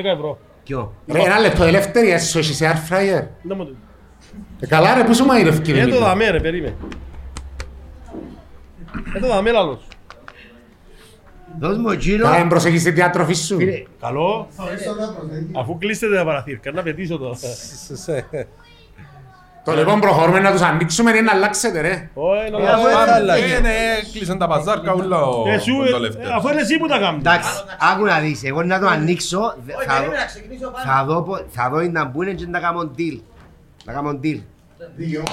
Ποιο. Ένα λεπτό, Ελεύθερη, εσύ είσαι σε airfryer. Καλά ρε, πού σου μαϊρευκή. Είναι το δαμέ ρε, περίμενε. Εδώ δάμε λαλός. Δώσ' μου ο Τζίνο. Θα εμπροσέχεις τη διατροφή σου. Καλό. Αφού κλείσετε τα παραθύρκα, να πετήσω το. Το λοιπόν προχωρούμε να τους ανοίξουμε ή να αλλάξετε ρε. Όχι, να αλλάξετε. Ναι, κλείσαν τα παζάρκα ούλα ο Κοντολεύτερος. Αφού είναι εσύ που τα κάνουμε. Εντάξει, άκου να δεις, εγώ να το ανοίξω. Θα δω ή να μπουν και να κάνουν deal. Να κάνουν deal.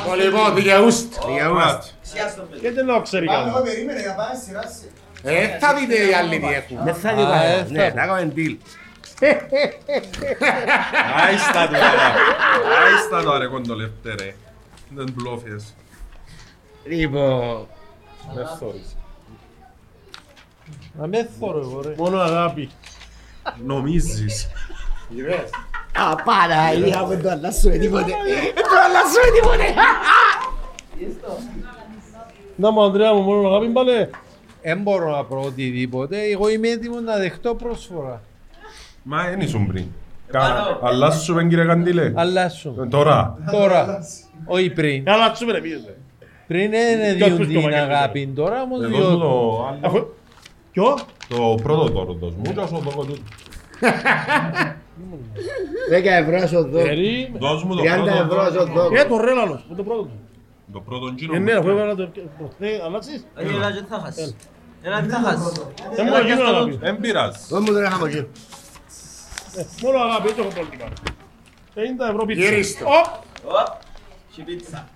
Το λοιπόν, δικαιούστε. Και δεν το ξέρει καλά. Θα δείτε οι άλλοι τι έχουν. Δεν θα δείτε. Ναι, θα κάνουμε deal. Άιστα τώρα. Άιστα τώρα, Κοντολεύτερε. Δεν μπλόφιες. Λοιπόν... Με θόρεις. Να με θόρω εγώ ρε. Μόνο αγάπη. Νομίζεις. Γυρές. Απαραία, δεν το αλλάσουμε τίποτε. Να μου, Ανδρέα μου, μόνο αγάπη πάλι. Εν μπορώ να πω οτιδήποτε, εγώ είμαι έτοιμο να δεχτώ πρόσφορα. Μα δεν ήσουν πριν. Αλλάσσουμε κύριε Καντήλε. Αλλάσσουμε. Τώρα. Όχι πριν. Αλλάσσουμε ρε πίσω. Πριν δεν διούν την αγάπη, τώρα όμως διούν. Ποιο? Το πρώτο τώρα δώσ' μου, και ας το δω τούτο. 10€ στο δόκο, 30€ στο δόκο. Ε, το ρε λαλός, το πρώτο του. Το πρώτο γύρο. Ναι, βέβαια να το αλλάξεις. Έλα, δεν θα χάσεις. Δεν μου αγγίνω αγάπη. Δεν πειράζει. Δεν μου δεν έχαμε γύρω. Μόνο αγάπη, έτσι έχω πολιτικά. 50€ πίτσα. Γυρίστο. Και πίτσα.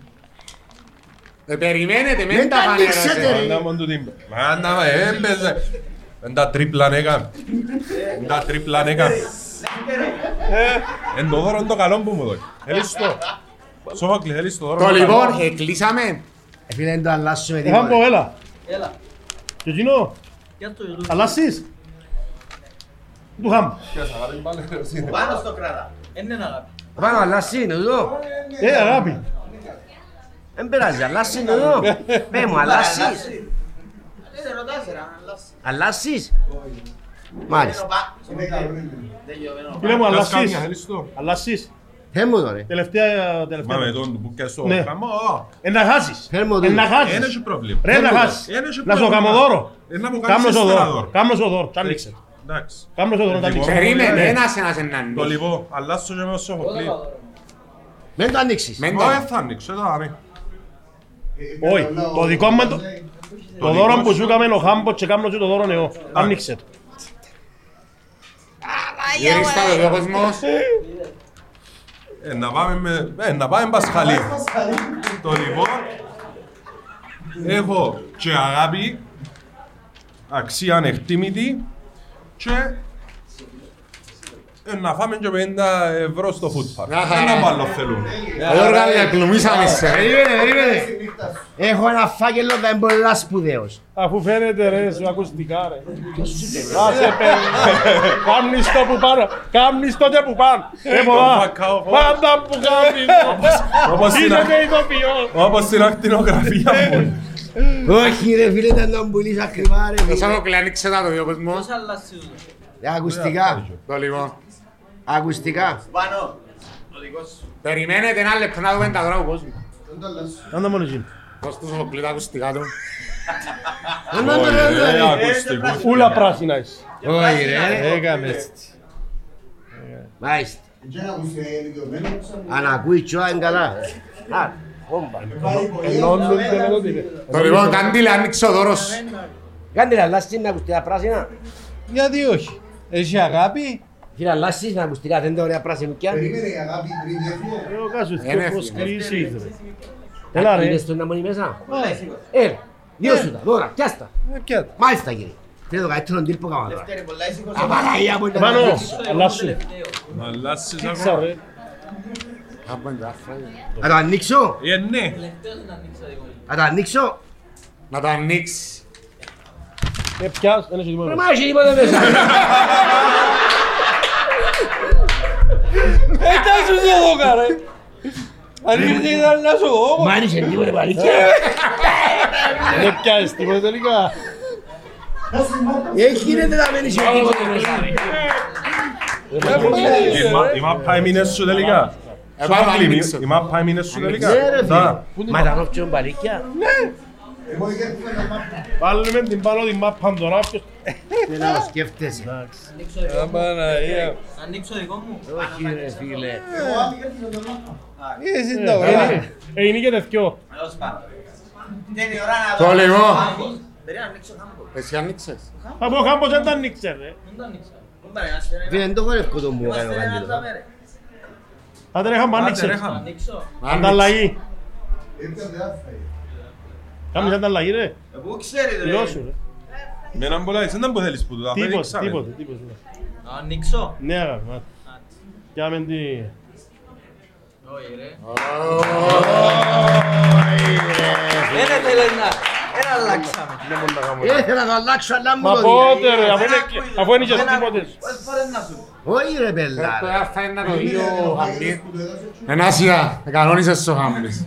Περιμένετε, μην τα φανεράζετε. Μάντα, έμπαιζε. Εν τα τρίπλα νέκα. Εν το δώρο είναι το καλό που μου δώσει. Θέλεις το. Σοφοκλή, θέλεις το δώρο. Το λοιπόν, κλείσαμε. Φίλε, δεν το αλλάσουμε τίποτα. Έχαμε, έλα. Έλα. Και εκείνο, αλλάσεις. Του χάμ. Ο Πάνος το κράτα. Είναι αγάπη. Ο Πάνος αλλάσσι είναι εδώ. Αγάπη. Δεν περάζει, αλλάσσι είναι εδώ. Πες μου, αλλάσσεις. Αλλάσσεις. Μάλιστα. Φίλε μου, αλλάσσεις. Χέμω το ρε. Τελευταία. Μα με τον μπουκέσο γραμμό. Ένα χάσεις. Ένα χάσεις. Ένα σου πρόβλημα. Ρε να χάσεις. Να σου κάνω δώρο. Κάμνος ο δώρο. Κάμνος ο δώρο. Τ'αλήξε. Εντάξει. Κάμνος ο δώρο. Τ'αλήξε. Περίμενε. Ένας ενάνει. Το λοιπόν. Αλλάσσω και με ο Σοφοκλή. Μεν το ανοίξεις. Μεν θα ανοίξω. Όχι. Το δικό μου το δώρο που σου έκαμε ο Χάμπος και κάμνος το δώρο νεό. Ανοίξε. Να πάμε Πασχαλή. Το λοιπόν, έχω και αγάπη, αξία ανεκτήμητη και να φάμε και 50€ στο food park. Ένα μπάλο θέλουμε. Γιώργαλια, κλουμίσαμε σε. Περίμενε. Έχω ένα φάκελο που είναι πολλά σπουδαίος. Αφού φαίνεται ρε, σου ακουστικά ρε. Άσε παιδί, κάμνεις το που πάνω, κάμνεις το και που πάνω. Πάντα που κάμνεις, είναι και ειδοποιό. Όπως στην ακτινογραφία μου. Όχι ρε φίλε, ήταν τον πουλής ακριβά ρε. Το σαν το κλάνιξε τα το δύο κόσμος. Πώς αλλασίζουν. Ακουστικά. Το λοιπόν. Ακουστικά. Πάνω. Το δικό σου. Περιμένετε ένα λεπτό να δούμε τα δώρα του κόσμου. Δεν το μόνο γίνει. Πώς τους έχω πλήτα ακουστικά του. Ούλα πράσινα είσαι. Όχι ρε. Έκαμε έτσι. Μάλιστα. Αν ακούει τσόα είναι καλά. Το λοιπόν Κάντιλε ανοίξε ο δώρος. Κάντιλε αλλάσεις είναι ακουστικά πράσινα. Γιατί όχι. Έχει αγάπη. Κύριε Αλάσσης, να ακουστικά, δεν είναι ωραία πράσινικιά. Περίμενε η αγάπη πριν έφυγε. Πώς κρίσει είδε. Έλα ρε. Είδες τον αμονή μέσα. Έλα. Δύο σου τα, δώρα, πιάστα. Μάλιστα κύριε. Θέλω το καλύτερο ντυλ που κάνω τώρα. Απαραία που είναι. Πάνω, Αλάσσου. Αλάσσης ακόμα. Να το ανοίξω. Ναι. Να το ανοίξω. Να το ανοίξει. Πιάσου, δεν έχει τίποτα. Μα έχει τίποτα μέσα. Ετάσου σε εδώ καρέ. Ανοίγεται και θα λάσω εγώ. Μ' άνοιξε τίποτε παρήκια. Δεν πιάσεις τίποτε τελικά. Γίνεται να μένεις με τίποτε μέσα. Η μάπα έμεινε σου τελικά. Η μάπα έμεινε σου τελικά. Μα ήταν όφτιον παρήκια. Ναι. Πάλι με την πάνω την μάπα τώρα. Δεν να το σκέφτεσαι. Ανοίξω δικό μου. Όχι ρε φίλε. Εσύ το βράδυ. Είναι και τεθκιό. Το λεγό. Εσύ ανοίξες. Από Χάμπος δεν τα ανοίξε ρε. Δεν το χωρεύκω το μου έκανε ο Καντήλος. Άντε ρε Χάμπο ανοίξε. Ανταλλαγή. Κάμεις ανταλλαγή ρε. Πού ξέρετε ρε. Με έναν πολλά εσύ δεν που θέλεις που το δάμε. Τίποτε. Να ανοίξω. Ναι αγάπη, μάτι. Κι άμε τι... Όχι ρε. Ένα τελένα. Ένα αλλάξαμε. Ήθελα να αλλάξω αλλά μου το δει. Μα πότε ρε, αφού δεν είχες τίποτε. Όχι ρε πελά. Το άρθα είναι να το δει ο Χαμπλής. Ενάσια, κανόνισες ο Χαμπλής.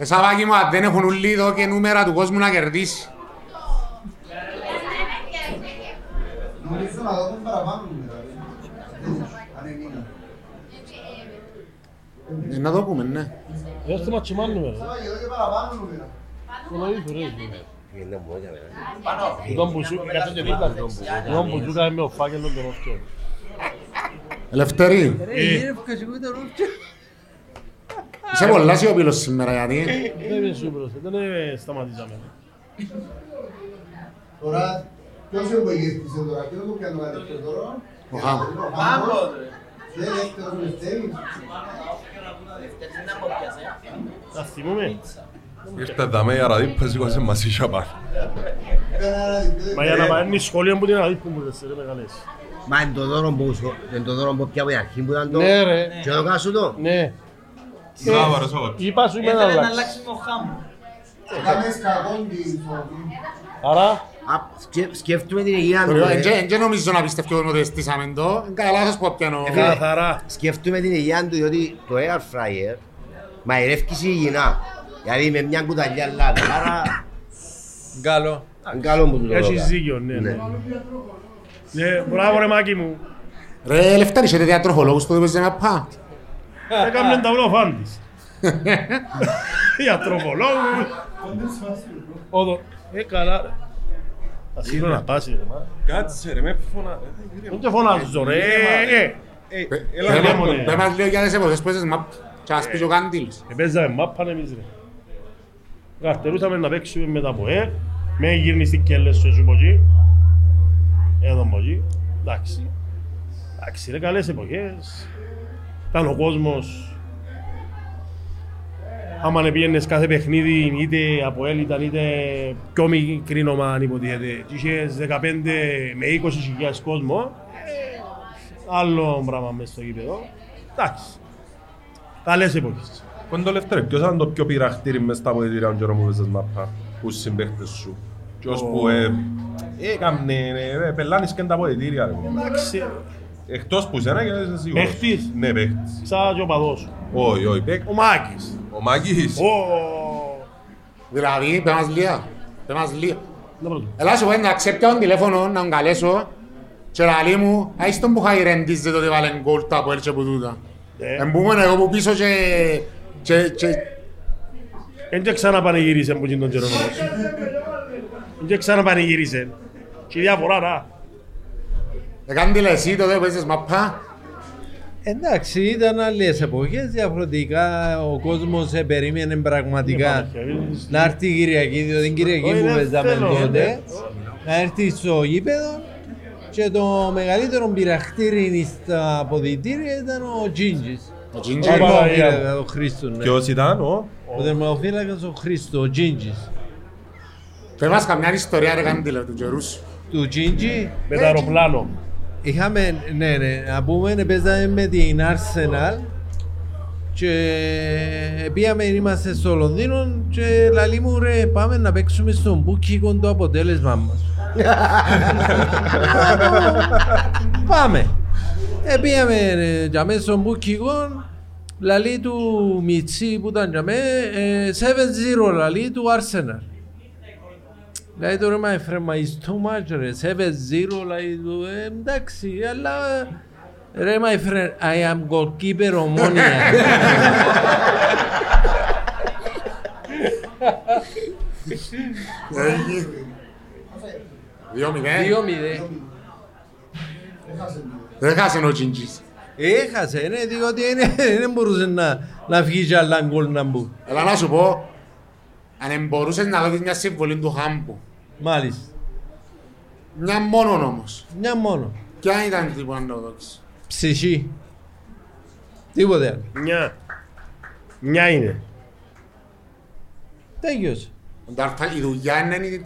Σαββάκι μου, αν δεν έχουν ούλοι εδώ και νούμερα του κόσμου να κερδίσει. Νομίζω να δω τον παραπάνω νούμερα. Αν εμείνω. Να το πούμε, ναι. Δώστε μας τσιμάν νούμερα. Σαββάκι, εδώ και παραπάνω νούμερα. Είναι μόγια, βέβαια. Τον Μπουζούκα, κάτω και δίπλα. Τον Μπουζούκα είμαι ο φάκελος των οφτιών. Λευτέρη. Είσαι πολλά σιωπήλος σήμερα, γιατί. Δεν σταματήσαμε. Τώρα, ποιος είναι που εγγύθησε τώρα, ποιος είναι που πιάνω κατεύθυνο τώρα. Ο Χάμος. Δεν δεύτερος ο Λευτέρης. Τα θυμούμε. Ήρθα τα μέγια ραδίππα, σήκωσε μας η σιωπά. Μα για να παρένει σχολείο που την ραδίππα μου, δεν μεγαλές. Μα είναι το δώρο που πια από την αρχή που ήταν το... Ναι ρε. Και το κάσου το. Ναι. Μπράβο ρε Σόβο. Είπα σου είμαι να αλλάξεις. Ήθελε να αλλάξεις το χάμο. Κάμες κακόντι. Άρα. Σκέφτομαι την υγεία του. Δεν νομίζω να πιστεύω ότι στήσαμε το. Είναι καλά σας πω πιάνω. Σκέφτομαι την υγεία του διότι το air fryer μαειρεύκεις υγιεινά. Δηλαδή με μια κουταλιά λάδι. Άρα... Καλό. Καλό μου το λόγω. Έχεις ζύγιο, ναι. Ναι, μπράβο ρε Μάκη μου. Ρε Λευτέρη, είσαι διατροφολόγος που δεν παίζει να πά. Έκαμε ταυλό φάντης. Διατροφολόγος. Όδο, καλά ρε. Ας ήρω να πάσει ρε μά. Κάτσε ρε, με φωνά. Πού τε φωνάζω ρε. Δεν μας λέω για τις εποχές που έσαι και ας πεις ο Καντήλης. Επέζαμε μάππαν εμείς ρε. Καρτερούσαμε να παίξουμε με τα ΠΟΕ. Με γύρνεις την κέλες σου εκεί. Εδώ μόγι, εντάξει. Εντάξει ρε, καλές εποχές. Ήταν ο κόσμος. Άμα πήγαινες κάθε παιχνίδι, είτε από ΑΠΟΕΛ ήταν είτε πιο μικρή ομάδα υποτίθεται. Είχες 15 με 20 χιλιάδες κόσμο. Άλλο πράγμα μες στο γήπεδο. Εντάξει. Καλές εποχές. Κοντό Λευτέρη, ποιος ήταν το πιο πειραχτήρι μες στα αποδητήρια τον καιρό που βέζες μάπα, που συμπαίχτες σου. Ποιος που πελάνεις και τα αποδητήρια. Εντάξει. Εκτός που σένα και δεν είσαι σίγουρος. Παίχτης. Ναι, παίχτης. Ξα και ο παδός σου. Όχι, όχι, παίχτης. Ο Μάκης. Ο Μάκης. Δηλαδή, πέμας λία. Ελάς εγώ να ξέπτιαω τον τηλέφωνο, να τον καλέσω και λαλί μου, ας τον που χαϊρέντιζε τότε βάλεν κόλτα από έλτσε που τούτα. Εμπούμενο εγώ που πίσω και... Εν και ξαναπανηγύρισε που γίνει τον καιρονόμος. Εν και ξαναπανηγύρισε. Και διαφορά να. Εκάντηλα εσύ τότε που παίζεις μαπά. Εντάξει, ήταν άλλες εποχές διαφορετικά. Ο κόσμος περίμενε πραγματικά να έρθει η Κυριακή, διότι την Κυριακή που παίζαμε τότε, να έρθει στο γήπεδο και το μεγαλύτερο πειραχτήρι στα αποδυτήρια ήταν ο Τζίντζης. Ο Τζίντζης, ο Χρήστος. Ποιος ήταν ο δερμαδοφύλακας ο Χρήστος, ο Τζίντζης. Φεύγας καμιά ιστορία ρε Κάντηλα του καιρούς. Του Tzintzi. Με το αεροπλάνο. Είχαμε, ναι, να πούμε, παίζαμε με την Arsenal και πήγαμε, είμαστε στο Λονδίνο και λαλί μου ρε, πάμε να παίξουμε στον Boucking το αποτέλεσμα μας. Πάμε. Πήγαμε για μέσα στον Boucking, λαλί του Μιτσί που ήταν για μέ, 7-0 λαλί του Arsenal. Δηλαδή τώρα είμαι φρεμμαείς too much ρε, 7-0, εντάξει, αλλά ρε my friend, I am goalkeeper Omonia. Δύο μηδέ. Έχασε ο Tzintzi. Έχασε, διότι δεν μπορούσε να βγει και άλλα γκολ να μπουν. Αλλά να σου πω, αν μπορούσες να δώσεις μια συμβολή του Χάμπου. Μάλιστα. Μια μόνον όμως. Μια μόνον. Ποια ήταν τίποτα να δώσεις. Ψυχή. Τίποτε άλλο. Μια είναι. Τέλειος. Η δουλειά είναι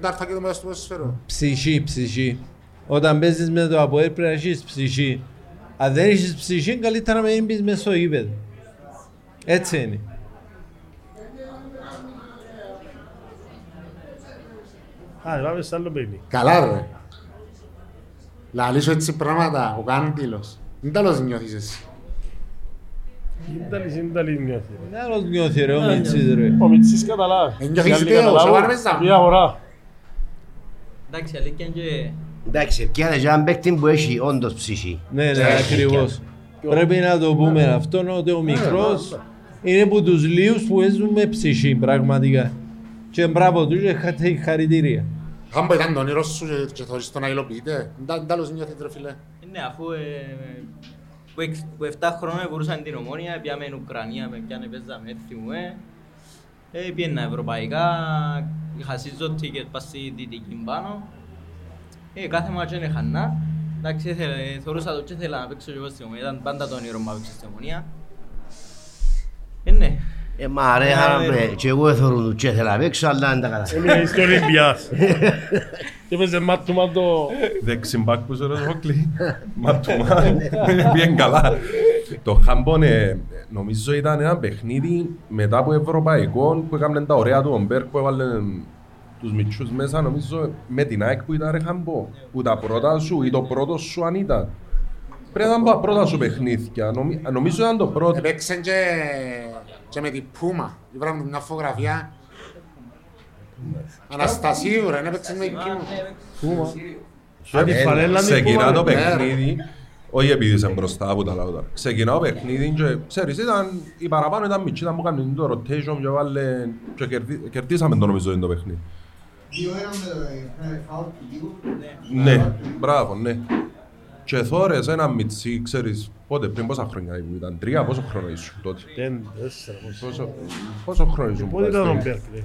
το αρθάκι του μέσα στο ποδοσφαίρο. Ψυχή. Όταν παίζεις με το ΑΠΟΕΛ πρέπει να έχεις ψυχή. Αν δεν έχεις ψυχή καλύτερα να μην πεις μέσα στο γήπεδο. Έτσι είναι. Πάμε σ' άλλο παιδί. Καλά ρε. Λαλήσω έτσι πράγματα, ο Κάντιλος. Μην τέλος νιώθεις εσύ. Μην τέλος νιώθει. Άλλος νιώθει ρε ο Μιτσής ρε. Ο Μιτσής καταλάβει. Νιώθεις τέλος, ο Βαρμέζα. Μια φορά. Εντάξει, αλήθεια και... Εντάξει, ευκαιρία για έναν παίκτη που έχει όντως ψυχή. Ναι, ακριβώς. Πρέπει να το πούμε αυτόν ότι ο μικρός είναι από τους λίγους που έζουν με ψυχή πραγματικά. Και μπράβο του και χαρητήρια. Χάμπο ήταν το όνειρος σου και θωρείς το να υλοποιείται. Εντάλλως νιώθετε ρε φίλε. Ναι, αφού που 7 χρόνια μπορούσαν την Ομόνια, πήγαμε στην Ουκρανία, με πιάνε παίζαμε έρθει μου, πήγαινα ευρωπαϊκά, χασίζω τίκετ πας στη Δυτική πάνω. Κάθε μάτς είναι χανά, εντάξει, θεωρούσα το και ήθελα να παίξω εγώ στην Ομόνια, ήταν πάντα το όνειρο μου να παίξω στην Ομόνια. Ναι. Μα ρε, και εγώ θεωρούν το και ήθελα να παίξω, αλλά δεν τα καταφέρω. Είμαι στο Ολυμπιάς. Και έπαιζε μάτουμα το... Δεξιμπάκ που ζωρίζει ο Κλή. Μάτουμα, πήγαινε καλά. Το Χάμπον νομίζω ήταν ένα παιχνίδι μετά από ευρωπαϊκό που έκαναν τα ωραία του Ομπέρ που έβαλαν τους μητσούς μέσα νομίζω με την ΑΕΚ που ήταν ρε Χάμπο. Που τα πρώτα σου ή το πρώτο σου αν ήταν. Πρέπει να ήταν τα πρώτα σου παιχνίδια, νομίζω ήταν το πρώτο. Έπαιξαν και με την Πούμα, βρήκαμε μια φωτογραφία. Αναστασίου ρε, έπαιξε με εκείνο. Ξεκινά το παιχνίδι, όχι επειδή είσαι μπροστά από τα λαούτα. Ξεκινά το παιχνίδι και ξέρεις, οι παραπάνω ήταν μητσί, ήταν που κάνουν το rotation και κερδίσαμε το νομίζω το παιχνίδι. Ναι, μπράβο, ναι. Και θόρες ένα μητσί, ξέρεις, πότε, πριν πόσα χρόνια ήταν, τρία, πόσο χρόνο ήσουν τότε. Πόσο χρόνο ήσουν πότε ήταν ο Μπέρκλεϊ.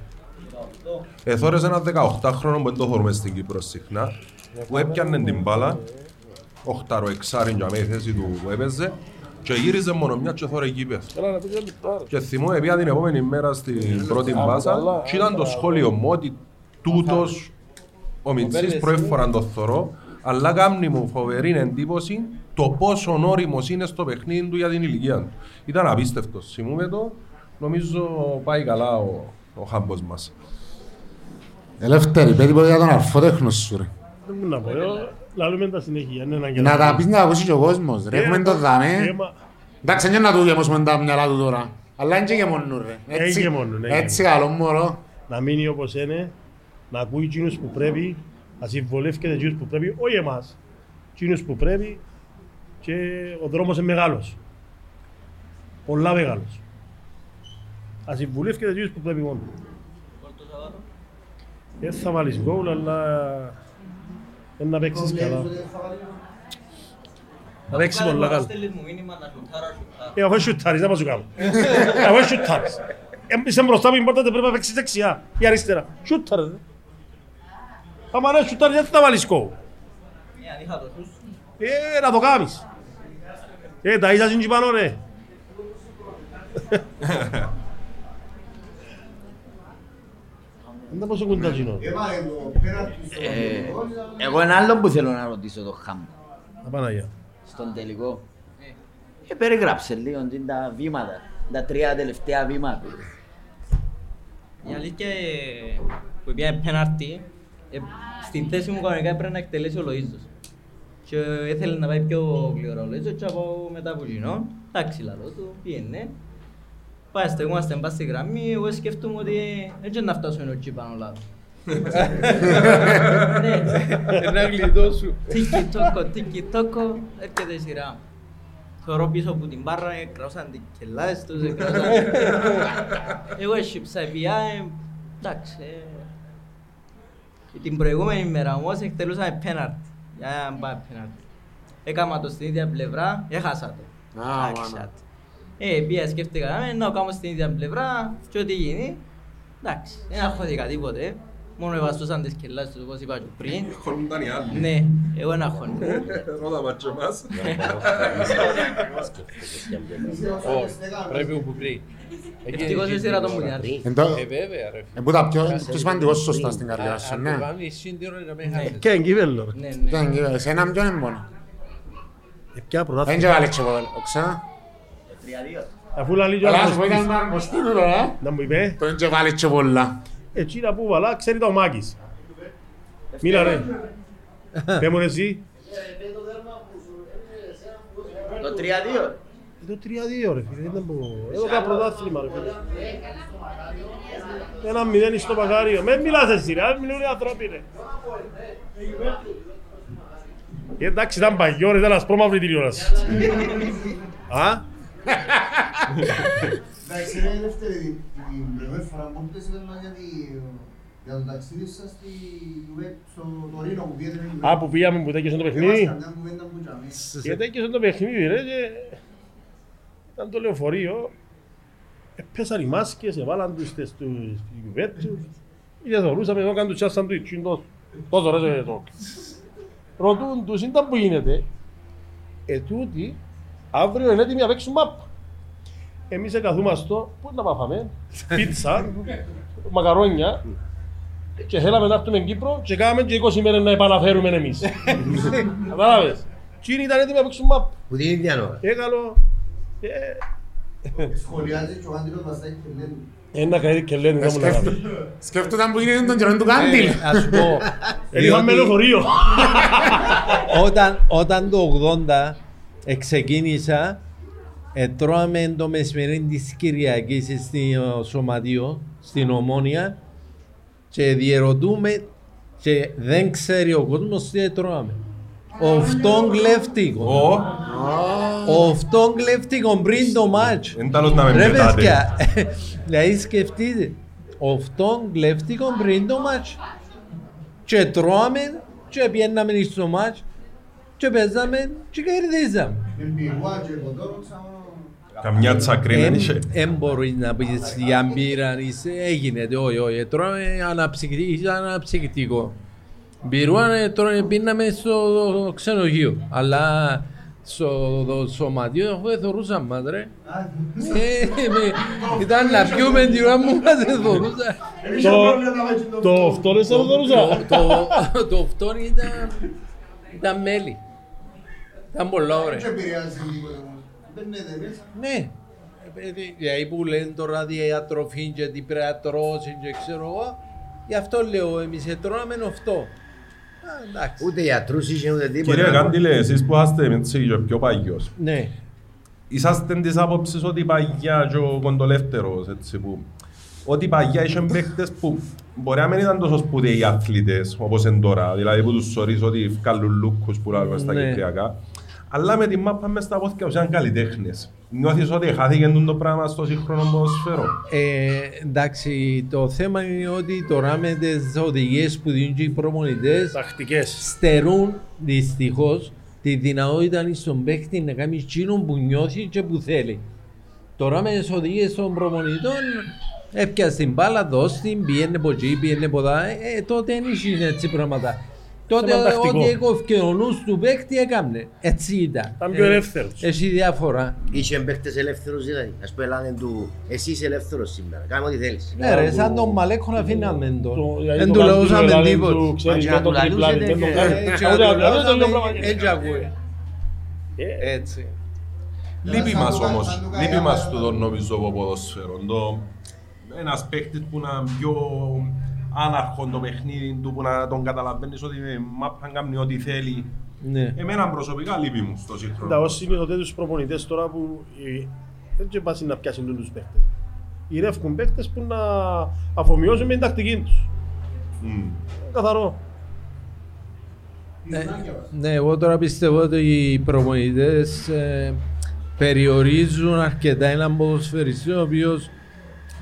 Εθώρες ένα 18χρονο που δεν το θωρούμε στην Κύπρο συχνά που έπιανε την μπάλα 8-6 για μέση θέση του που έπαιζε και γύριζε μόνο μια και θώρε εκεί πέφτει. Και θυμώ επειδή την επόμενη μέρα στην πρώτη μπάσα και ήταν το σχόλιο μου ότι τούτος ο Μιτσής προέφεραν το θωρό αλλά κάνει μου φοβερή εντύπωση το πόσο όριμος είναι στο παιχνίδι του για την ηλικία του. Ήταν απίστευτος, θυμούμε το, νομίζω πάει καλά ο Χάμπος μας. Ελεύθερη, περίπου για τον αρφότεχνο σου ρε. Δεν μου να πω, λαλούμε τα συνέχεια. Να τα πεις να ακούσει και ο κόσμος ρε, έχουμε το δάμε. Εντάξει, δεν να του γεμώσουμε τα μυαλά του τώρα. Αλλά είναι και γεμόνουν ρε. Έτσι καλό μωρό. Να μείνει όπως είναι, να ακούει εκείνους που πρέπει, να συμβολεύκεται εκείνους που πρέπει, όχι εμάς. Εκείνους που πρέπει και ο δρόμος είναι μεγάλος. Πολλά μεγάλος. Ας συμβουλεύκεται εκείνους που πρέπει μόνο. Δεν θα βάλεις γκολ, αλλά δεν να παίξεις καλά. Θα παίξεις πολλά καλά. Αφού σιουτάρεις, δεν θα σου κάνω. Αφού σιουτάρεις. Είσαι μπροστά από την πόρτα, πρέπει να παίξεις δεξιά ή αριστερά. Σιουτάρεις. Άμα να σιουτάρεις, δεν θα βάλεις γκολ. Να το κάνεις. Τα ίσας είναι και πάνω, ρε. Εγώ ένα άλλο που θέλω να ρωτήσω το Χάμπο. Στον τελικό. Περιγράψε λίγο τα βήματα, τα τρία τελευταία βήματα. Η αλήθεια που πήγε πέναρτη, στην θέση μου κανονικά έπρεπε να εκτελέσει ο Λοΐζος. Και ήθελε να πάει πιο γλυκόρα ο Λοΐζος και από μετά από γινό, τα ξυλαλό του, πήγαινε. Πάστε, εγώ είμαστε μπας στη γραμμή, εγώ σκέφτομαι ότι έτσι να φτάσω ενώ εκεί πάνω λάβω. Ένα γλυντό σου. Τίκι τόκο, έρχεται η σειρά μου. Θωρώ πίσω από την μπάρα, κραούσαν την κελάδες τους, εγώ έσκυψα πια, εντάξει. Την προηγούμενη μέρα όμως εκτελούσαμε πέναρτη, για να πάμε πέναρτη. Έκαμα το στην ίδια πλευρά, έχασα το. Πήγα σκέφτηκα να κάνω στην ίδια πλευρά και ό,τι γίνει. Εντάξει, δεν αγχώθηκα τίποτε. Μόνο ευαστούσαν τις κελάσεις τους όπως είπα και πριν. Χωνούνταν οι άλλοι. Ναι, εγώ ένα χωνούντα. Ρώτα μάτσο μας. Πρέπει ο Μπουκρή. Ευτυχώς εσύ ρατώ μου την άλλη. Βέβαια ρε. Εμπούτα πιο σημαντικός σωστά στην καρδιά σου. Και εγκύβελλο. Και εγκύβελλο, σε έναν ποιον είναι μόνο. Δεν και βάλεξε πολλά. Αφού λαλίγει ο Μωστίνου, τον είχε βάλει και πολλά. Εκείνα που βάλα, ξέρει το Μάκης. Μίλα ρε, πέ μου εσύ. Το 3-2. Το 3-2 ρε φίλε, δεν μπορώ. Εδώ κάνα πρωτάθλημα ρε φίλε. Ένα μηδένι στο παγάριο. Με μιλάς εσύ ρε, μιλούν οι άνθρωποι ρε. Εντάξει ήταν παγιό ρε, ήταν ασπρόμαυρη τηλεόραση. Α? Εντάξει, είναι η δεύτερη φορά που έπαιζε για Για το ταξίδι σας στο Τωρίνο που πήγαμε. Α, που πήγαμε που τέκεσαν το παιχνίδι. Και τέκεσαν το παιχνίδι, ρε, και ήταν το λεωφορείο. Πέσαν οι μάσκες, έβαλαν τους στις κουβέτους. Είδες ορούσαμε εδώ, κάνουν τους τσάς σαντουίτς. Τόσο ωραίο εδώ. Ρωτούν τους, ήταν που γίνεται. Ετούτοι, αύριο είναι έτοιμοι να παίξουν μαπ. Εμείς εκαθούμαστε, πού να πάθαμε, πίτσα, μακαρόνια. Και θέλαμε να έρθουμε στην Κύπρο και κάναμε και 20 μέρες να επαναφέρουμε εμείς. Καταλάβες. Εκείνοι ήταν έτοιμοι να παίξουν μαπ. Που την ίδια ώρα. Έκαλο. Σχολιάζει και ο Κάντιλος μας τα έχει κελένει. Ένα καίδι κελένει, δεν μου λέγαμε. Σκέφτονταν που γίνεται τον καιρό του Κάντιλ. Ας σου πω. Είχαμε λεωφορείο. Όταν το 80 ξεκίνησα, τρώαμε το μεσημερί της Κυριακής στο σωματείο, στην Ομόνια. Και διερωτούμε και δεν ξέρει ο κόσμος τι τρώμε. Οφτόν κλέφτικο. Οφτόν κλέφτικο πριν το μάτσο. Εν τέλος να με μιλάτε. Δηλαδή σκεφτείτε. Οφτόν κλέφτικο πριν το μάτσο. Και τρώμε και πιέναμε στο μάτσο. Και παίζαμε και κερδίζαμε. Καμιά τσακρή να είσαι. Εν μπορείς να πεις για μπήρα, έγινε, όχι, τρώμε αναψυκτικό. Μπηρούα τρώμε πίναμε στο ξενοδοχείο, αλλά στο σωματείο θεωρούσαμε μας ρε. Ήταν να πιούμε την ώρα μου, μας δεν θεωρούσαμε. Το οφτόν εσύ δεν θεωρούσαμε. Το οφτόν ήταν μέλι. Ήταν πολλά ωραία. Ναι, γιατί που λένε τώρα διατροφή και τι πρέπει να τρώσει και ξέρω εγώ, γι' αυτό λέω εμείς τρώμε αυτό. Ούτε γιατρούς είχε ούτε τίποτα. Κύριε Κάντιλε, εσείς που είστε με τους πιο παγιός, είσαστε της άποψης ότι παγιά και ο Κοντολεύτερος, ότι παγιά είχαν παίκτες που μπορεί να μην ήταν τόσο σπουδαίοι αθλητές όπως είναι τώρα, δηλαδή που τους σωρείς ότι βγάλουν λούκους που λάβουν στα κυπριακά. Αλλά με τη μάπα μες στα πόθηκα ουσιαν καλλιτέχνες. Νιώθεις ότι χάθηκε το πράγμα στο σύγχρονο ποδόσφαιρο. Εντάξει, το θέμα είναι ότι τώρα με τις οδηγίες που δίνουν και οι προπονητές τακτικές στερούν δυστυχώς τη δυνατότητα στον παίκτη να κάνει εκείνο που νιώθει και που θέλει. Τώρα με τις οδηγίες των προπονητών έπιασε την μπάλα, δώσ' την, πιένε από εκεί, πιένε από εδώ. Τότε είναι έτσι πράγματα. Τότε ό,τι έκοφκε ο νους του παίκτη έκαμνε. Έτσι ήταν. Ήταν πιο ελεύθερος. Έχει διαφορά. Είχε παίκτες ελεύθερος δηλαδή. Ας πω ελάνε του εσύ είσαι ελεύθερος σήμερα. Κάνε ό,τι θέλεις. Ναι ρε, σαν τον Μαλέκο να αφήναμε τον. Δεν του λαούσαμε τίποτα. Ξέρεις με τον τριπλάδι. Έτσι ακούει. Έτσι. Λείπει μας όμως. Λείπει μας το νομίζω από ποδόσφαιρο. Ένας παίκτης που να πιο άναρχον το παιχνίδι του που να τον καταλαβαίνεις ότι μάπαν κάνει ό,τι θέλει. Ναι. Εμένα προσωπικά λείπει μου στο σύγχρονο. Τα όσοι είναι τέτοιους προπονητές τώρα που δεν πάσουν να πιάσουν τους παίκτες. Ηρεύκουν παίκτες που να αφομοιώσουν με την τακτική τους. Καθαρό. Ναι, εγώ τώρα πιστεύω ότι οι προπονητές περιορίζουν αρκετά έναν ποδοσφαιριστή ο οποίος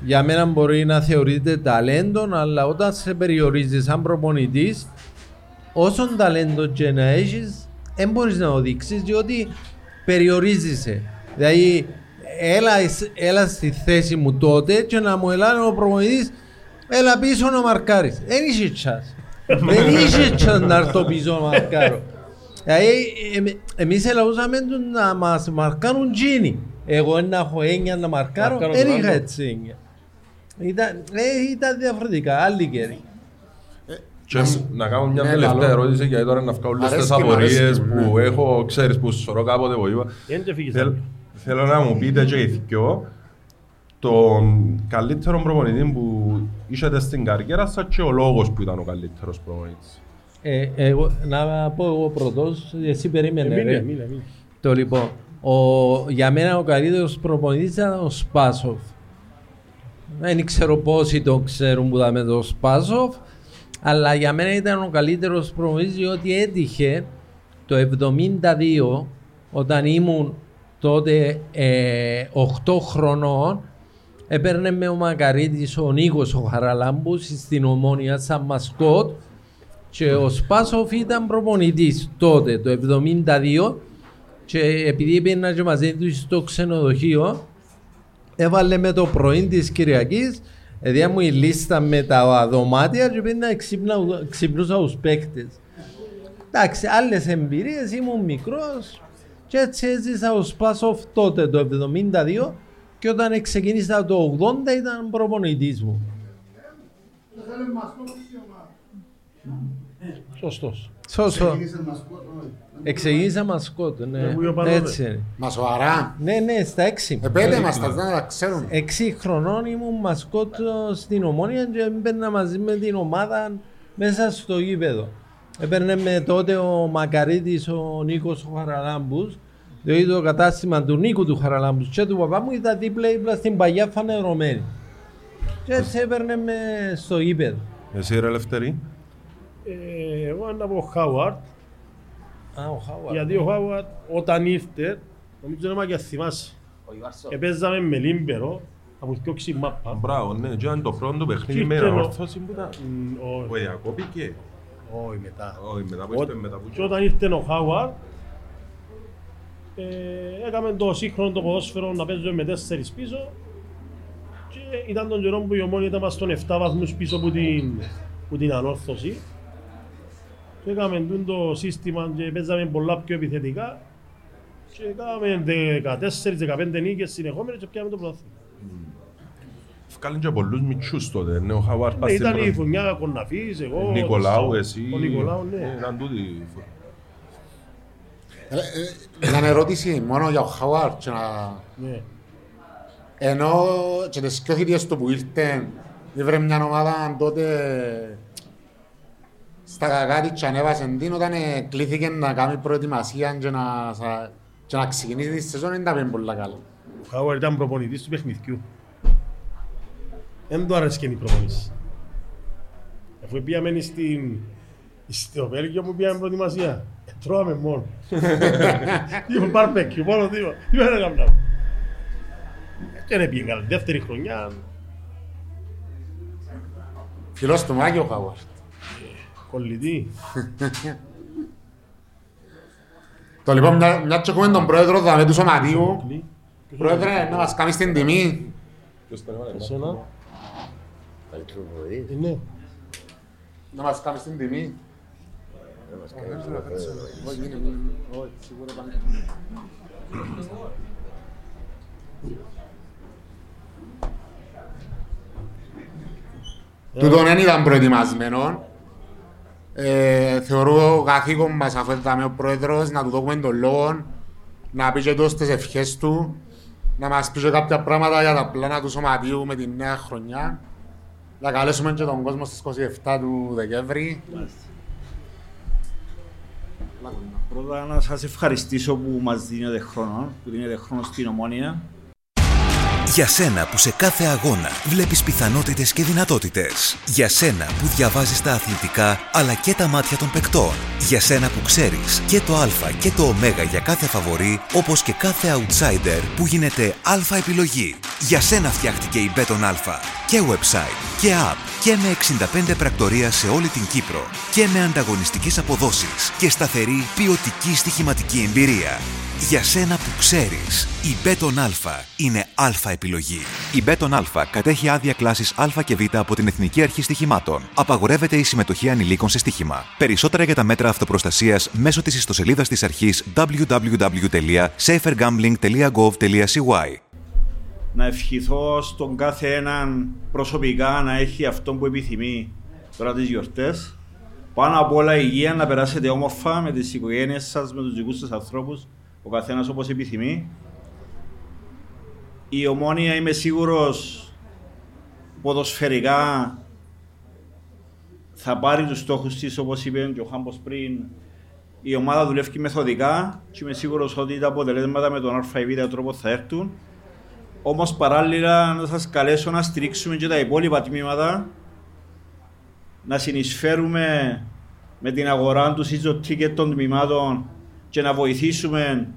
για μένα μπορεί να θεωρείται ταλέντο, αλλά όταν σε περιορίζεις σαν προπονητής, όσον ταλέντο και να έχεις, δεν μπορείς να το δείξεις, διότι περιορίζεσαι. Δηλαδή, έλα στη θέση μου τότε και να μου ελάνε ο προπονητής, έλα πίσω να μαρκάρεις. Δεν είσαι τσάς. Δεν είσαι τσάς να έρθω πίσω να μαρκάρω. Δηλαδή, εμείς ελαούσαμε να μας μαρκάνουν τζίνι. Εγώ να έχω έννοια να μαρκάρω, δεν είχα έτσι έννοια. Ήταν διαφορετικά, άλλοι καιροί. Να κάνω μια τελευταία ερώτηση γιατί τώρα να βγάλω όλες τις απορίες που έχω, ξέρεις που σωρώ κάποτε που είπα. Θέλω να μου πείτε και οι δυο τον καλύτερο προπονητή που είσατε στην καριέρα σας και ο λόγος που ήταν ο καλύτερος προπονητής. Να πω εγώ πρωτός, εσύ περίμενε. Το λοιπόν. Για μένα ο καλύτερος προπονητής ήταν ο Spasoff. Δεν ξέρω πόσοι το ξέρουν που ήταν το Spasoff, αλλά για μένα ήταν ο καλύτερος προπονητής διότι έτυχε το 1972 όταν ήμουν τότε 8 χρονών Έπαιρνε με ο Μακαρίτης, ο Νίκος, ο Χαραλάμπους στην Ομόνια σαν μασκότ και ο Σπάσοφ ήταν προπονητής τότε το 1972 και επειδή πήγαινα και μαζί του στο ξενοδοχείο έβαλε με το πρωί της Κυριακής δηλαδή μου η λίστα με τα δωμάτια και πήγαινα ξυπνούσα τους παίκτες. Εντάξει, άλλες εμπειρίες, ήμουν μικρός και έτσι έζησα ο Σπάσοφ τότε το 1972 και όταν ξεκίνησα το 80 ήταν προπονητής μου. Σωστός. Σωστό. Εξεγίνησα μασκότ, ναι. Έτσι. Μασοαρά. Ναι, ναι, στα 6. Επέλε μας τα, δεν τα ξέρουμε. 6 χρονών ήμουν μασκότ στην Ομόνια και έμπαιρνα μαζί με την ομάδα μέσα στο γήπεδο. Έπαιρνε με τότε ο Μακαρίτης, ο Νίκος, ο Χαραλάμπους. Δηλαδή το κατάστημα του Νίκου του Χαραλάμπους και του παπά μου ήταν δίπλα στην παλιά φανερωμένη. Και έτσι έπαιρνε με στο γήπεδο. Εσύ ρε Λευτέρη? Εγώ να πω Howard. Γιατί ο Howard όταν ήρθε, νομίζω να μ'ακαι θυμάσαι. Επέζαμε με λίμπερο, από δυο μάπα. Μπράβο, ναι, και αν το πρώτο παιχνίδι με ένα όρθος ήμουνα. Ο διακόπηκε. Όχι μετά. Και όταν ήρθε ο Howard, έκαμε το σύγχρονο το ποδόσφαιρο να παίζουμε με 4 πίσω και ήταν τον καιρό που η Ομόνια ήταν στον 7 βαθμούς πίσω από την ανόρθωση. Και έκαμε το σύστημα και παίζαμε πολλά πιο επιθετικά και έκαμε 14-15 νίκες συνεχόμενες και πιάμε το πρωτάθλημα. Βγάλαν και πολλούς μητσούς τότε, ναι, ο Howard Παστή. Ήταν η φωνιά Κοναφής, εγώ, Νικολάου, εσύ, ο Νικολάου, ναι. Ήταν τούτη. Ήταν ερώτηση μόνο για ο Howard και να... Ενώ και τις πιο χιλίες του που ήρθαν, έβρε μια ομάδα τότε στα κακάτη και ανέβασαν την όταν κλήθηκε να κάνει προετοιμασία και να ξεκινήσει τη σεζόν, δεν τα πήγαινε πολύ καλά. Ο Howard ήταν προπονητής του παιχνιδιού. Δεν του αρέσκαν οι προπονήσεις. Αφού πήγαμε στο Βέλγιο που πήγαμε προετοιμασία, τρώαμε μόνο. Είπαμε μπαρμπεκιου, μόνο τίποτα. Είπαμε να κάνουμε. Και δεν πήγαινε καλά, δεύτερη χρονιά. Φιλός του Μάκη ο Howard. Κολλητή. Το λοιπόν, μια τσεκούμε τον πρόεδρο του Σωματείου. Πρόεδρε, να μας κάνεις την τιμή. Ποιος τον έβαλε εσένα. Να μας κάνεις την τιμή. Τούτον δεν ήταν προετοιμασμένο. Θεωρώ καθήκον μας αφού ήταν ο πρόεδρος να του δούμε τον λόγο, να πει και τόσες ευχές του, να μας πει κάποια πράγματα για τα πλάνα του Σωματείου με την νέα χρονιά. Θα καλέσουμε και τον κόσμο στις 27 του Δεκέμβρη. Πρώτα να σας ευχαριστήσω που μας δίνετε χρόνο, που δίνετε χρόνο στην Ομόνια. Για σένα που σε κάθε αγώνα βλέπεις πιθανότητες και δυνατότητες. Για σένα που διαβάζεις τα αθλητικά αλλά και τα μάτια των παικτών. Για σένα που ξέρεις και το α και το ω για κάθε φαβορί, όπως και κάθε outsider που γίνεται α επιλογή. Για σένα φτιάχτηκε η Beton Alpha. Και website και app και με 65 πρακτορία σε όλη την Κύπρο. Και με ανταγωνιστικές αποδόσεις και σταθερή ποιοτική στοιχηματική εμπειρία. Για σένα που ξέρεις, η Beton Alpha είναι αλφα επιλογή. Η Beton Alpha κατέχει άδεια κλάσης Α και Β από την Εθνική Αρχή Στοιχημάτων. Απαγορεύεται η συμμετοχή ανηλίκων σε στοίχημα. Περισσότερα για τα μέτρα αυτοπροστασίας μέσω της ιστοσελίδας της αρχής www.safergambling.gov.cy. Να ευχηθώ στον κάθε έναν προσωπικά να έχει αυτό που επιθυμεί τώρα τις γιορτές. Πάνω απ' όλα υγεία, να περάσετε όμορφα με τις οικογένειες σας, με τους δικούς σας ανθρώπους. Ο καθένας όπως επιθυμεί. Η Ομόνια είμαι σίγουρος ποδοσφαιρικά θα πάρει τους στόχους της, όπως είπε και ο Χάμπος πριν. Η ομάδα δουλεύει μεθοδικά και είμαι σίγουρος ότι τα αποτελέσματα με τον ΑΒ τρόπο θα έρθουν. Όμως παράλληλα να σας καλέσω να στηρίξουμε και τα υπόλοιπα τμήματα, να συνεισφέρουμε με την αγορά του season ticket των τμήματων και να βοηθήσουμε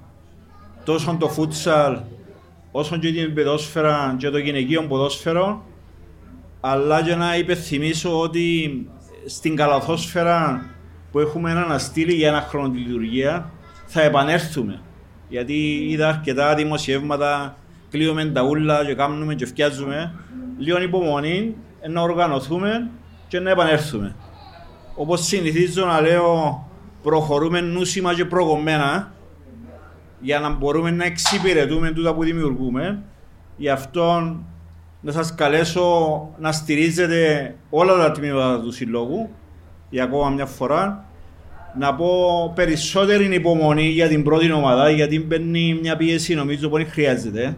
τόσο το futsal όσον και την ποδόσφαιρα και το γυναικείο ποδόσφαιρο, αλλά για να υπενθυμίσω ότι στην καλαθόσφαιρα που έχουμε έναν στήλη για ένα χρόνο τη λειτουργία θα επανέλθουμε. Γιατί είδα αρκετά δημοσιεύματα, κλείουμε τα ούλα και κάνουμε και φτιάζουμε. Λίγο υπομονή, να οργανωθούμε και να επανέλθουμε. Όπως συνηθίζω να λέω, προχωρούμε νούσιμα και προκομμένα για να μπορούμε να εξυπηρετούμε τούτα που δημιουργούμε. Γι' αυτό να σας καλέσω να στηρίζετε όλα τα τμήματα του συλλόγου για ακόμα μια φορά. Να πω περισσότερη υπομονή για την πρώτη ομάδα, γιατί μπαίνει μια πίεση νομίζω πολύ χρειάζεται.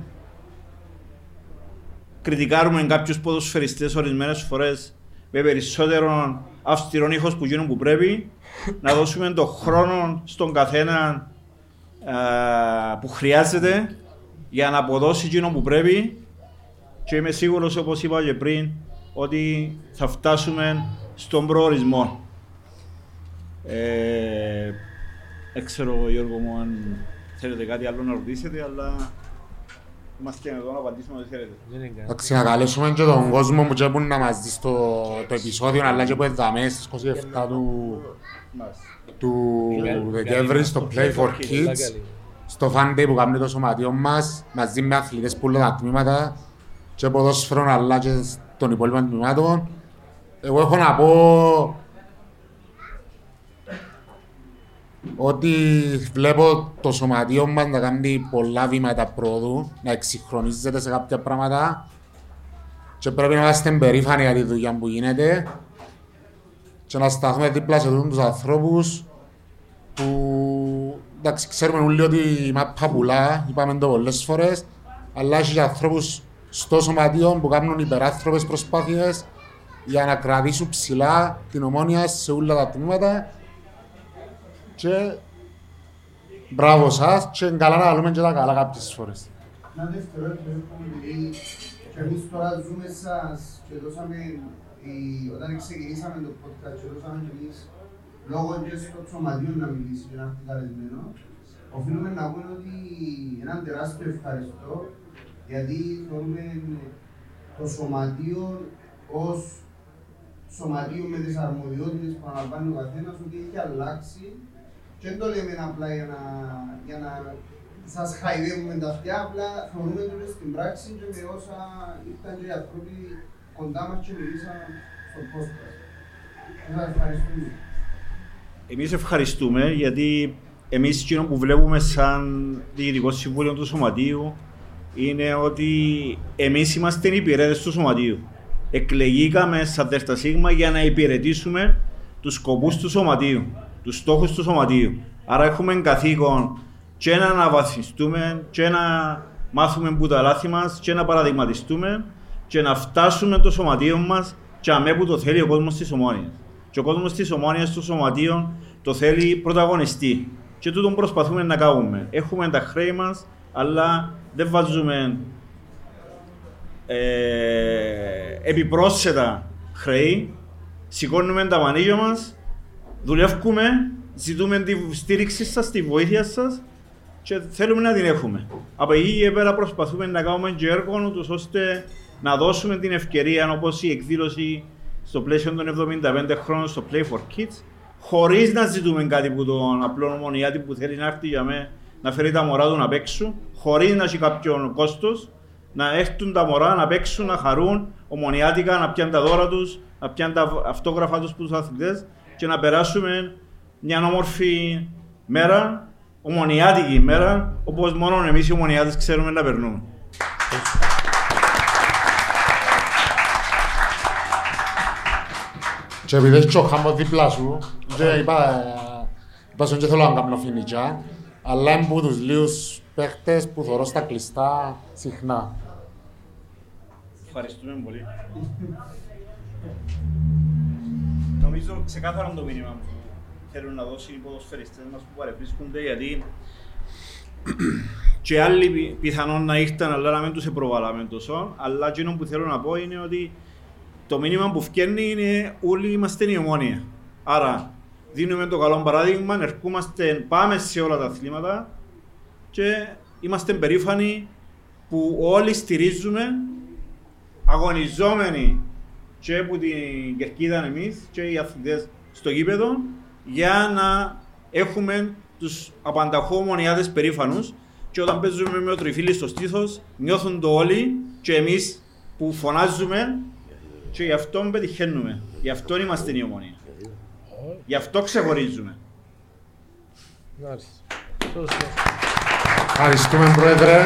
Κριτικάρουμε κάποιους ποδοσφαιριστές ορισμένες φορές με περισσότερον αυστηρόν ήχος που γίνουν που πρέπει. Να δώσουμε τον χρόνο στον καθένα που χρειάζεται για να αποδώσει εκείνο που πρέπει. Και είμαι σίγουρος, όπως είπα και πριν, ότι θα φτάσουμε στον προορισμό. Δεν ξέρω, Γιώργο μου, αν θέλετε κάτι άλλο να ρωτήσετε, αλλά είμαστε εδώ να απαντήσουμε ό,τι θέλετε. Θα ξανακαλέσουμε και τον κόσμο που τσέπουν να μας δει το επεισόδιο, αλλά και που εδαμε στις 27 του Δεκέμβρη στο Play for Kids, στο Fan Day που κάνουμε το σωματείο μας, μαζί με αθλητές που λένε τα τμήματα και ποδόσφαιρον αλλά και των υπόλοιπων τμήματων. Εγώ έχω να πω ότι βλέπω το σωματείο μας να κάνει πολλά βήματα πρόοδου, να εξυγχρονίζεται σε κάποια πράγματα και πρέπει να είμαστε περήφανοι για τη δουλειά που γίνεται και να σταθούμε δίπλα σε αυτούς τους ανθρώπους που, εντάξει, ξέρουμε όλοι ότι η μάπα πουλά, είπαμε το πολλές φορές, αλλά έχει και ανθρώπους στο σωματείο που κάνουν υπεράθρωπες προσπάθειες για να κρατήσουν ψηλά την Ομόνοια σε όλα τα τμήματα. Και μπράβο σας και καλά να λέμε και τα καλά κάποιες φορές. Να δευτερόλεπτο επειδή και εμείς τώρα ζούμε σας και δώσαμε, όταν ξεκινήσαμε το podcast και δώσαμε και εμείς λόγω και στο σωματείο να μιλήσει και να έρθει καλεσμένο, οφείλουμε να πούμε ότι έναν τεράστιο ευχαριστώ, γιατί θεωρούμε το σωματείο ως σωματείο με τις αρμοδιότητες που αναλαμβάνει ο καθένας, ότι έχει αλλάξει. Και δεν το λέμε απλά για να σας χαϊδεύουμε τα αυτιά, απλά θεωρούμε το στην πράξη και με όσα ήρθαν και οι άνθρωποι κοντά μας και μιλήσαν στο podcast. Σας ευχαριστούμε. Εμείς ευχαριστούμε, γιατί εμείς εκείνο που βλέπουμε σαν Διοικητικό Συμβούλιο του Σωματείου είναι ότι εμείς είμαστε υπηρέτες του Σωματείου. Εκλεγήκαμε σαν Δέλτα Σίγμα για να υπηρετήσουμε τους σκοπούς του Σωματείου, τους στόχους του Σωματείου. Άρα έχουμε καθήκον και να αναβαθμιστούμε και να μάθουμε που τα λάθη μας και να παραδειγματιστούμε και να φτάσουμε το σωματείο μας και αμέ που το θέλει ο κόσμος της Ομόνιας. Και ο κόσμος της Ομόνιας στο σωματείο το θέλει πρωταγωνιστή και τούτον προσπαθούμε να κάνουμε. Έχουμε τα χρέη μας, αλλά δεν βάζουμε επιπρόσθετα χρέη. Σηκώνουμε τα μανίγια μας, δουλεύουμε, ζητούμε τη στήριξή σας, τη βοήθεια σας και θέλουμε να την έχουμε. Από εκεί και πέρα προσπαθούμε να κάνουμε και έργο ώστε να δώσουμε την ευκαιρία, όπως η εκδήλωση στο πλαίσιο των 75 χρόνων στο Play for Kids, χωρίς να ζητούμε κάτι που τον απλό ομονιάτη που θέλει να έρθει για μένα να φέρει τα μωρά του να παίξουν, χωρίς να έχει κάποιον κόστος, να έρθουν τα μωρά να παίξουν, να χαρούν ομονιάτικα, να πιάνουν τα δώρα τους, να πιάνουν τα αυτόγραφα τους στους αθλητές και να περάσουμε μια όμορφη μέρα, ομονιάτικη μέρα, όπως μόνο εμείς οι ομονιάτες ξέρουμε να περνούμε. Και επειδή έχεις ο χάμος δίπλα σου, είπα σου και θέλω να κάνω φινιτζά, αλλά είμαι από τους λίγους παίχτες που θωρώ στα κλειστά συχνά. Ευχαριστούμε πολύ. Νομίζω ξεκάθαρα το μήνυμα που θέλουν να δώσει οι ποδοσφαιριστές μας που παρευρίσκονται, γιατί και άλλοι πιθανόν να ήρθαν, αλλά να μην τους προβάλαμε τόσο. Αλλά εκείνο που θέλω να πω είναι ότι το μήνυμα που βγαίνει είναι όλοι είμαστε η Ομόνοια. Άρα δίνουμε το καλό παράδειγμα, ερχόμαστε, πάμε σε όλα τα αθλήματα και είμαστε περήφανοι που όλοι στηρίζουμε, αγωνιζόμενοι και από την κερκίδα εμείς και οι αθλητές στο γήπεδο, για να έχουμε τους απανταχού μονιάδες περήφανους. Και όταν παίζουμε με ο τριφύλι στο στήθος, νιώθουν το όλοι και εμείς που φωνάζουμε και γι' αυτόν πετυχαίνουμε. Γι' αυτόν είμαστε η Ομόνοια. Γι' αυτό ξεχωρίζουμε. Ευχαριστούμε, Πρόεδρε.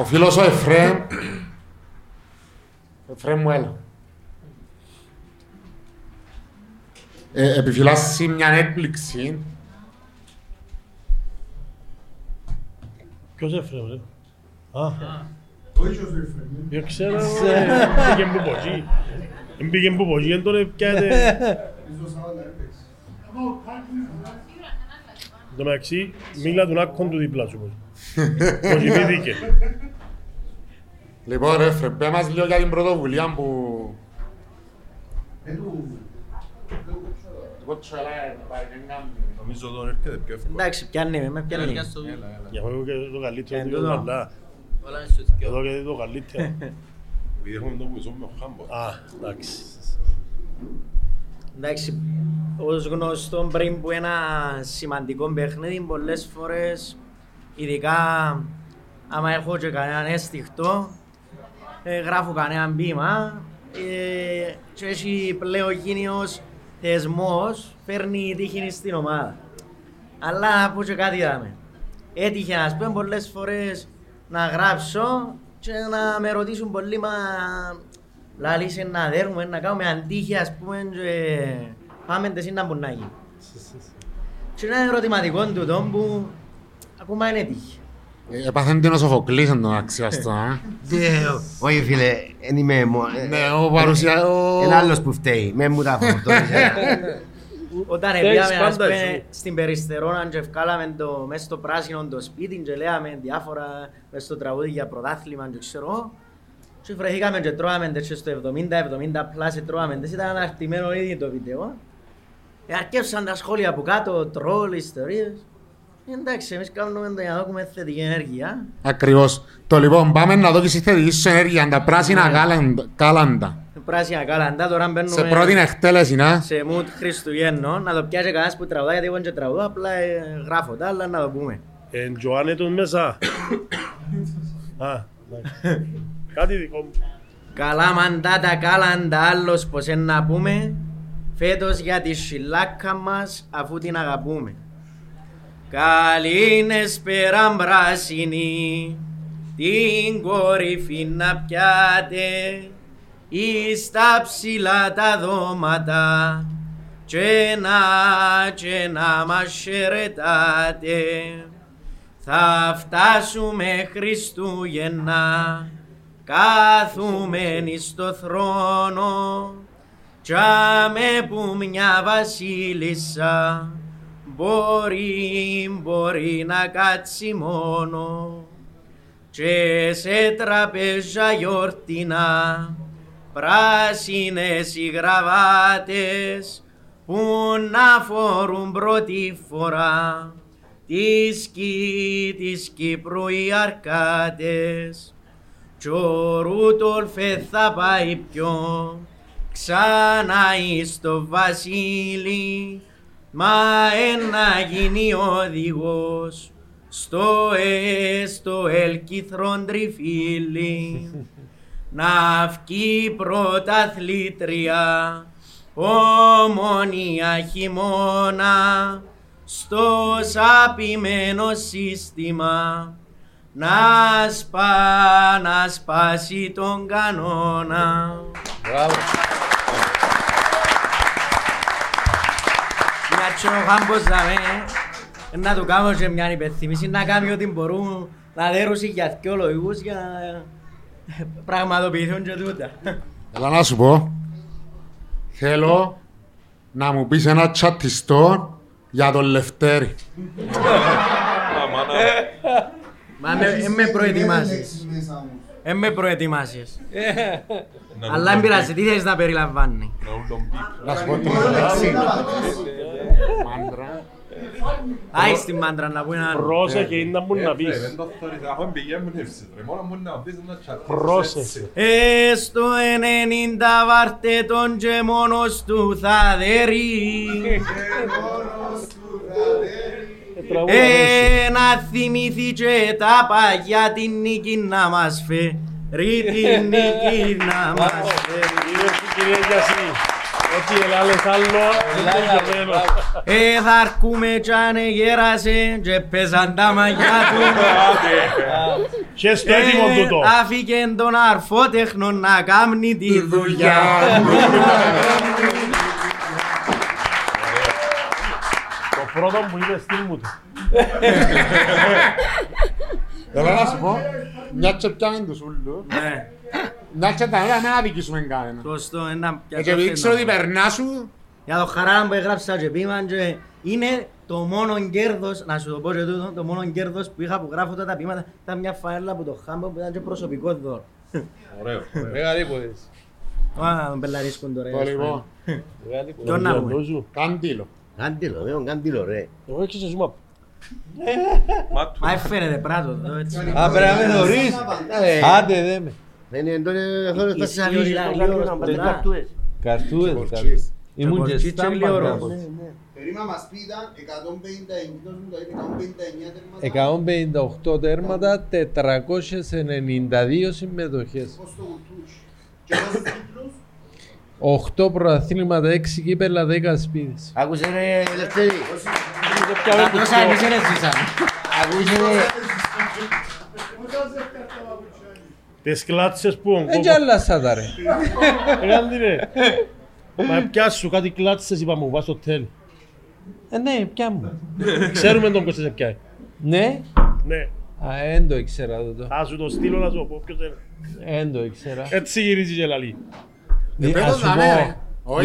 Ο φίλος ο Εφραίμ. Εφραίμ μου, έλα. Επιφυλάσσει μια έκπληξη. Ποιος Εφραίμ, ρε. Όχι ο Εφραίμ. Ποιο ξέρω, πήγαινε που πογεί. Πήγαινε που πογεί, τώρα πιάνε... Εν τω μεταξύ, μίλα τον άκκον του δίπλα σου. Όχι, μη δίκαι. Λοιπόν, ρε Εφραίμ, πέ μας λέω για την πρωτοβουλία που... Εγώ τους ελάει, πάρει και εγκάμει. Νομίζω τον έρχεται πιο εύκολα. Εντάξει, πιάνει με, πιάνει. Για εγώ και το καλύτερο, δεν το καλά. Εδώ και το καλύτερο. Επειδή έχουμε το κουζό με ο Χάμπο. Εντάξει. Εντάξει, ως γνωστό πριν που ένα σημαντικό παιχνίδι, πολλές φορές, ειδικά άμα έχω και κανέναν έστιχτο, γράφω κανέναν ποίημα και έχει πλέον γίνει ως θεσμός, φέρνει τύχη στην ομάδα. Αλλά να πω και κάτι είδαμε. Έτυχε να σπέν πολλές φορές να γράψω και να με ρωτήσουν πολλοί, μα λαλείς να δέρουμε, να κάνουμε αντίχεια, ας πούμε, και πάμε τεσί να μπουν να γίνει. Και είναι ένα ερωτηματικό του τόμπου, ακόμα είναι τύχη. Επαθαίνεται να Σοφοκλήσουν τον αξιάστο, α. Όχι φίλε, δεν είμαι μόνο. Ναι, ο παρουσιάζω... Ένα άλλος που φταίει, με μου τα φορτώνεις. Όταν έπιαμε στην Περιστερώνα και ευκάλαμε μες στο πράσινο το σπίτι και λέαμε διάφορα μες στο τραγούδι για πρωτάθλημα και ξέρω. Και βρεθήκαμε και τρώγαμε και στο 70-70 πλάσε τρώγαμε. Ήταν αναρτημένο ήδη το βίντεο. Αρκεύσαν τα σχόλια από κάτω, τρόλ, ιστορίες. Εντάξει, εμείς κάνουμε να δούμε θετική ενέργεια. Ακριβώς. Το λοιπόν, πάμε να δούμε θετική σου ενέργεια, τα πράσινα κάλαντα. Πράσινα κάλαντα, τώρα μπαίνουμε... Σε πρώτη εκτέλεση, να. Σε mood Χριστουγέννων, να το πιάσει κανένας που τραγουδά, γιατί εγώ και τραγουδά, απλά γράφω τα, αλλά να το πούμε. Εντζοάνε τον μέσα. Κάτι δικό μου. Καλά μαντάτα κάλαντα, άλλος πως είναι να πούμε, φέτος για τη σιλάκα μας, αφού την αγαπούμε. Καλήν εσπέραν πράσινη, την κορυφή να πιάτε, εις τα ψηλά τα δώματα, και να μας χαιρετάτε. Θα φτάσουμε Χριστούγεννα, κάθουμενοι στο θρόνο, κι άμε που μια βασίλισσα, μπορεί να κάτσει μόνο και σε τραπέζια γιορτινά πράσινες οι γραβάτες που να φορούν πρώτη φορά της Κύπρου οι αρκάτες κι ο Ρούτολφε θα πάει πιο ξανά εις το βασίλη. Μα ένα γίνει οδηγός στο ελκυθρόν τριφύλι να βγει πρωταθλήτρια Ομόνοια χειμώνα στο σαπημένο σύστημα να σπάσει τον κανόνα. Και ο Χάμπος να του κάνω και μια υπενθύμηση, να κάνει ό,τι μπορούν να δέρουσουν για δυο λογικούς για να πραγματοποιηθούν και τούτα. Έλα να σου πω, θέλω να μου πεις ένα τσατιστό για τον Λευτέρη. Μα με προετοιμάσεις. Είμαι προετοιμάσεις. Αλλά αν πειράζει, τι θες να περιλαμβάνει. Να σου πω τι. Μάντρα. Άιστη μάντρα να βγει έναν... Πρόσεχε, είναι να μπουν να πεις. Δεν το θωρείς, αφού πηγαίνει μου νεύσεις. Μόνο μου να πεις να τσαρκώσεις. Πρόσεχε. Έστω 90 βαρτέτων και μόνος του θα δερεί. Να θυμηθεί και τα παγιά την νίκη να μας φέρει. Την νίκη να μας φέρει. Ότι ελάλες άλλο, ελάλες. Θα αρκούμε κι ανε γέρασε και πέσαν τα μαγιά του. Και στο έτοιμο τούτο. Άφηκεν τον αρφότεχνο να κάμνει τη δουλειά. Το πρώτο μου είπε στυλ μου του. Έλα να σου πω, μια τσεπτιάνη του σούλου. Εντάξει, τα όλα να αδικήσουμε κανένα. Σωστό, ένα... Και επειδή ξέρω ότι περνά σου... Για το Χαράλαμπο έγραψε σαν και ποίμαν και... Είναι το μόνο κέρδος, να σου το πω και τούτο, το μόνο κέρδος που είχα που γράφω τα ποίματα ήταν μια φαέλα από το Χάμπο που ήταν και προσωπικό δώρο. Ωραίο, μεγάλη υποδέση. Ωραία, τον πελαρίσκουν τώρα. Λοιπόν, ποιον να πούμε. Κάντιλο. Κάντιλο, βέβαια, Κάντιλο ρε. Εγώ έξω σε μα φαίνεται πράτο εδώ έτσι. Α, πρέπει να δωρείς. Άντε δε με. Είσαι αγγλίος, καρτούες, ήμουν και στάμπαν κάπως. Περίμα μας πήταν 158 τέρματα, 492 συμμετοχές. 8 προαθλήματα, 6 κύπελα, 10 σπίδες. Άκουσε ρε Λευτέρη. Τόσα εμείς είναι ζήσαμε. Άκουσε ρε. Τις κλάτσες που ογκώμα. Έτσι αλλάσα τα ρε. Εγάντη ρε. Μα πιάσου κάτι κλάτσες είπα μου, βάζω τέλει. Ναι, πιά μου. Ξέρουμε τον ποιος σε πιάει. Ναι. Ναι. Α, εν το ήξερα τούτο. Α, σου το στείλω να σου πω ποιος είναι. Εν το ήξερα. Έτσι γυρίζει και λαλή. Α, σου πω,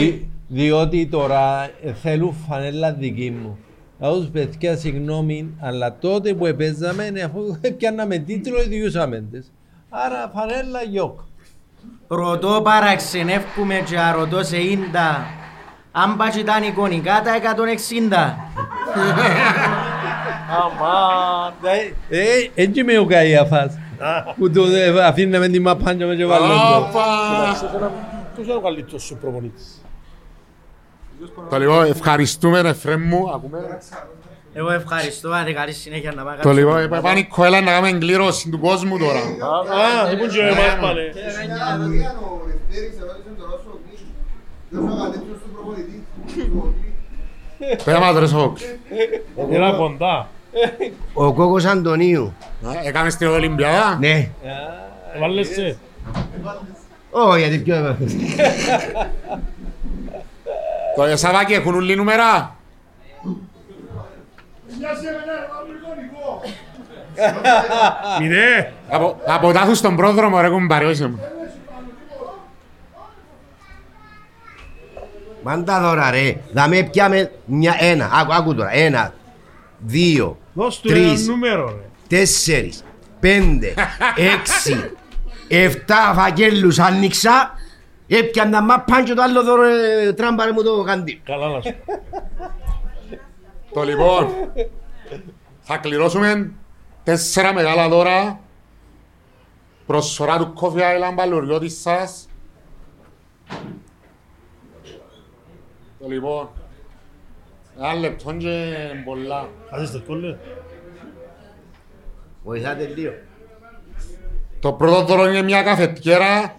διότι τώρα θέλουν φανέλα δική μου. Θα τους παιδιά συγγνώμη, αλλά τότε που επέζαμε, αφού πιάναμε τίτλο, διούσαμε τις. Άρα φανέλα γιοκ. Ρωτώ παραξενεύκουμε και αρωτώ σε ίντα. Αν πας ήταν εικονικά τα 160. Αμάν. Έτσι με ουκαεί αφάς. Που τότε αφήναμε την μαπάνια με και βαλόντο. Ποιος είναι ο καλύτερος σου προπονήτης. Το λίγο ευχαριστούμε ρε φρέμ μου. Ακούμε. Εγώ ευχαριστώ, άντε καλή συνέχεια να πάω. Το λίγο, πάνε κοέλα να κάνουμε εγκλήρωση του κόσμου τώρα. Α, ήμουν και εμάς πάνε. Ο Λευτέρης ερώτησε τον Σοφοκλή. Δεν θα κατέψω στον προπονητή του Σοφοκλή. Πέμα τρες Σοφοκλή. Έλα κοντά. Ο Κόκος Αντωνίου. Έκαμε στην Ολυμπιάδα. Ναι. Βάλεσαι. Όχι, γιατί πιο έβαλες. Το Σαββάκι έχουν ούλοι νούμερα. Μινέ! Από τάθους στον πρόδρομο ρε κουμπάρι, όχι μου. Μάντα δώρα ρε, θα με πιάμε ένα, άκου τώρα, ένα, δύο, τρεις, τέσσερις, πέντε, έξι, εφτά φακέλους άνοιξα. Έπιαν τα μαπάν και το άλλο δώρο τράμπαρε μου το καντί. Καλά να σου. Το λοιπόν, θα κληρώσουμε 4 μεγάλα δώρα προσφορά του Coffee Island Παλαιοριώτης σας. Το λοιπόν, ένα λεπτό και πολλά. Άζεις το κόλλε. Βοηθάτε δύο. Το πρώτο δώρο είναι μια καφετιέρα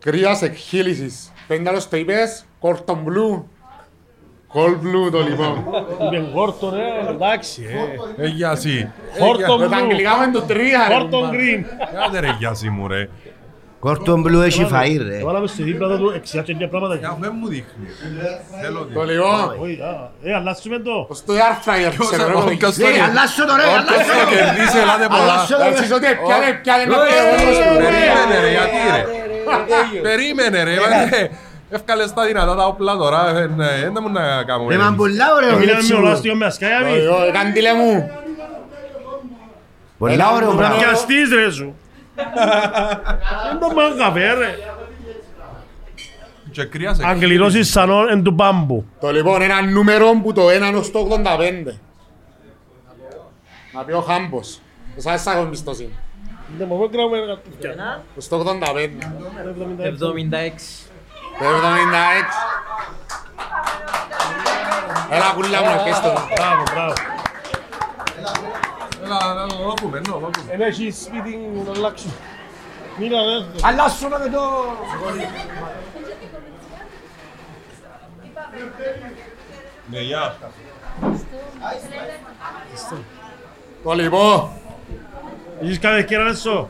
κρύας εκχύλησης. 50 τύπες, Corton Blue. Cold Blue το λοιπόν. Είπεν Horton, εντάξει. Εγιασί. Horton Blue. Τα αγγλικά με το 3 ρε. Horton Green. Κάτε ρε εγιασί μου ρε. Horton Blue έχει φαΐρ ρε. Τώρα με στη δίπλα του εξιάχνει μια πράγματα. Δεν μου δείχνει. Το λοιπόν. Αλλάσσουμε το. Στο Airfryer. Αλλάσσω το ρε. Αλλάσσω το κερδίς ελάτε πολλά. Αλλάσσω το πιάνε Περίμενε ρε γιατί ρε. Περίμενε ρε. Έφκαλες τα δυνατά τα όπλα τώρα, δεν ήμουν να κάνουμε. Έμαν πολλά ωραίο λέξι μου. Κάντυλε μου. Πολλά ωραίο πράγμα. Να πιαστείς ρε σου. Είναι το μάγκα φέρε. Αγγλυρώσεις σανόν εν του μπάμπου. Το λοιπόν ένα νούμερο που το έναν ως το 85. Να πει ο Χάμπος. Σας έσαι αγωνιστοσύνη. Δεν μου πω κράουμε ένα κατούρια. Ως το 85. 76. 76. Έλα κουλά μου να πες το. Μπράβο, μπράβο. Έλα, λόπουμε, λόπουμε. Ένα έχει σπίτι να αλλάξουν. Μίλα, δε. Αλλάσσουμε το. Ναι, γεια. Το λοιπόν. Έχεις κάνει κέρα σου.